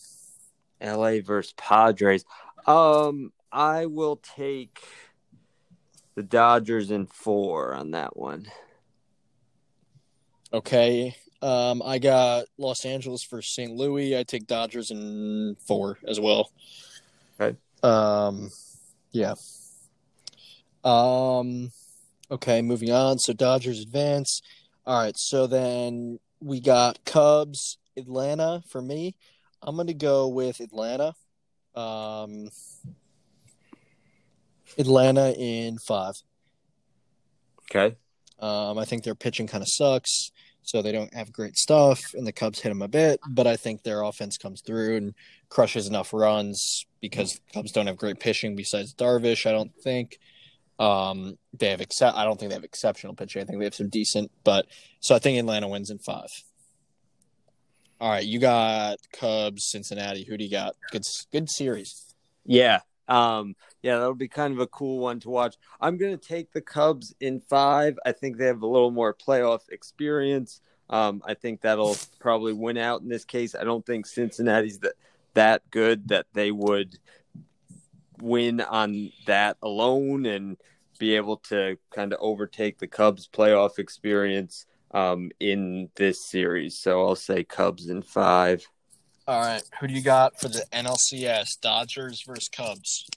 L A versus Padres. Um, I will take the Dodgers in four on that one. Okay. Um, I got Los Angeles for Saint Louis. I take Dodgers in four as well. Okay. Um, yeah. Um, okay, moving on. So Dodgers advance. All right, so then we got Cubs, Atlanta for me. I'm going to go with Atlanta. Um, Atlanta in five. Okay. Um, I think their pitching kind of sucks, so they don't have great stuff, and the Cubs hit them a bit, but I think their offense comes through and crushes enough runs because the Cubs don't have great pitching besides Darvish, I don't think. Um, they have ex- I don't think they have exceptional pitching. I think they have some decent, but so I think Atlanta wins in five. All right, you got Cubs, Cincinnati. Who do you got? Good, good series. Yeah, um, yeah, that'll be kind of a cool one to watch. I'm gonna take the Cubs in five. I think they have a little more playoff experience. Um, I think that'll probably win out in this case. I don't think Cincinnati's that that good that they would win on that alone and be able to kind of overtake the Cubs' playoff experience um, in this series. So I'll say Cubs in five. All right. Who do you got for the N L C S? Dodgers versus Cubs.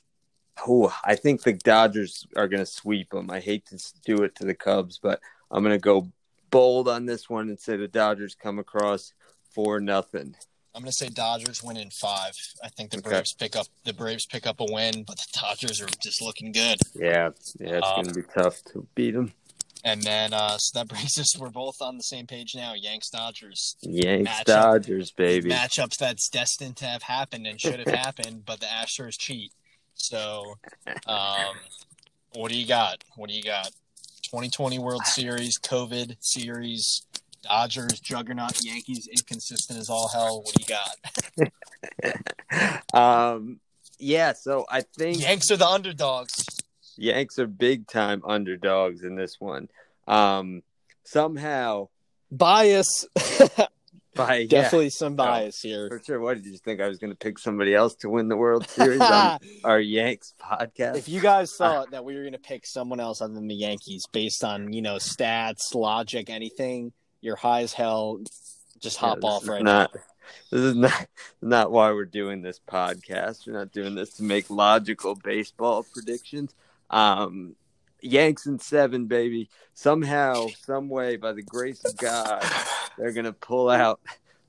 Oh, I think the Dodgers are going to sweep them. I hate to do it to the Cubs, but I'm going to go bold on this one and say the Dodgers come across for nothing. I'm going to say Dodgers win in five. I think the okay. Braves pick up the Braves pick up a win, but the Dodgers are just looking good. Yeah, yeah, it's um, going to be tough to beat them. And then uh, so that brings us, we're both on the same page now, Yanks-Dodgers. Yanks-Dodgers, baby. Matchups that's destined to have happened and should have happened, but the Astros cheat. So um, what do you got? What do you got? twenty twenty World Series, COVID series. Dodgers, juggernaut, Yankees, inconsistent as all hell. What do you got? um, yeah, so I think... Yanks are the underdogs. Yanks are big-time underdogs in this one. Um, somehow... Bias. By, yeah. Definitely some bias no, here. For sure. What, did you think I was going to pick somebody else to win the World Series on our Yanks podcast? If you guys saw uh, it, that we were going to pick someone else other than the Yankees based on, you know, stats, logic, anything... You're high as hell. Just hop yeah, off right not, now. This is not not why we're doing this podcast. We're not doing this to make logical baseball predictions. Um, Yanks in seven, baby. Somehow, some way, by the grace of God, they're gonna pull out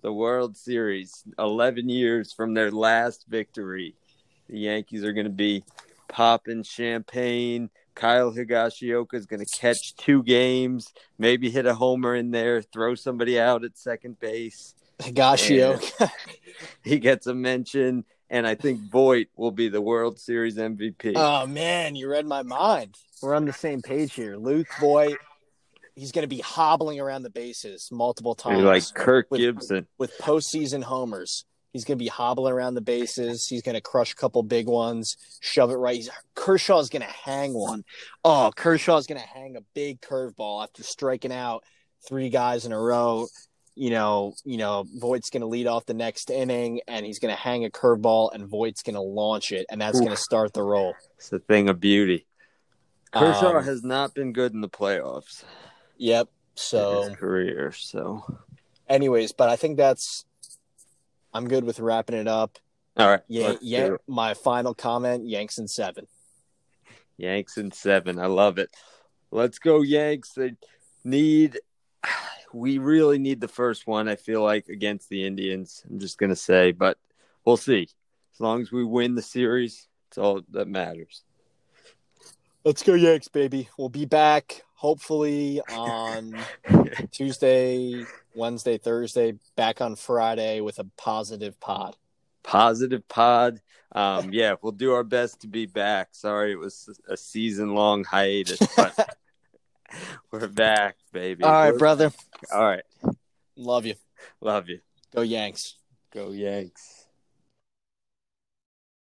the World Series. Eleven years from their last victory, the Yankees are gonna be popping champagne. Kyle Higashioka is going to catch two games, maybe hit a homer in there, throw somebody out at second base. Higashioka. He gets a mention, and I think Voit will be the World Series M V P. Oh, man, you read my mind. We're on the same page here. Luke Voit, he's going to be hobbling around the bases multiple times. You're like Kirk with, Gibson. With postseason homers. He's going to be hobbling around the bases. He's going to crush a couple big ones, shove it right. Kershaw's going to hang one. Oh, Kershaw's going to hang a big curveball after striking out three guys in a row. You know, you know, Voight's going to lead off the next inning, and he's going to hang a curveball, and Voight's going to launch it, and that's Ooh. going to start the roll. It's a thing of beauty. Kershaw um, has not been good in the playoffs. Yep. So in his career. So, anyways, but I think that's. I'm good with wrapping it up. All right. Yeah. Yeah. My final comment, Yanks in seven. Yanks in seven. I love it. Let's go, Yanks. They need, we really need the first one, I feel like, against the Indians. I'm just going to say, but we'll see. As long as we win the series, it's all that matters. Let's go, Yanks, baby. We'll be back hopefully on Tuesday. Wednesday, Thursday, back on Friday with a positive pod. Positive pod. Um, yeah, we'll do our best to be back. Sorry, it was a season-long hiatus, but we're back, baby. All right, we're brother. Back. All right. Love you. Love you. Go Yanks. Go Yanks.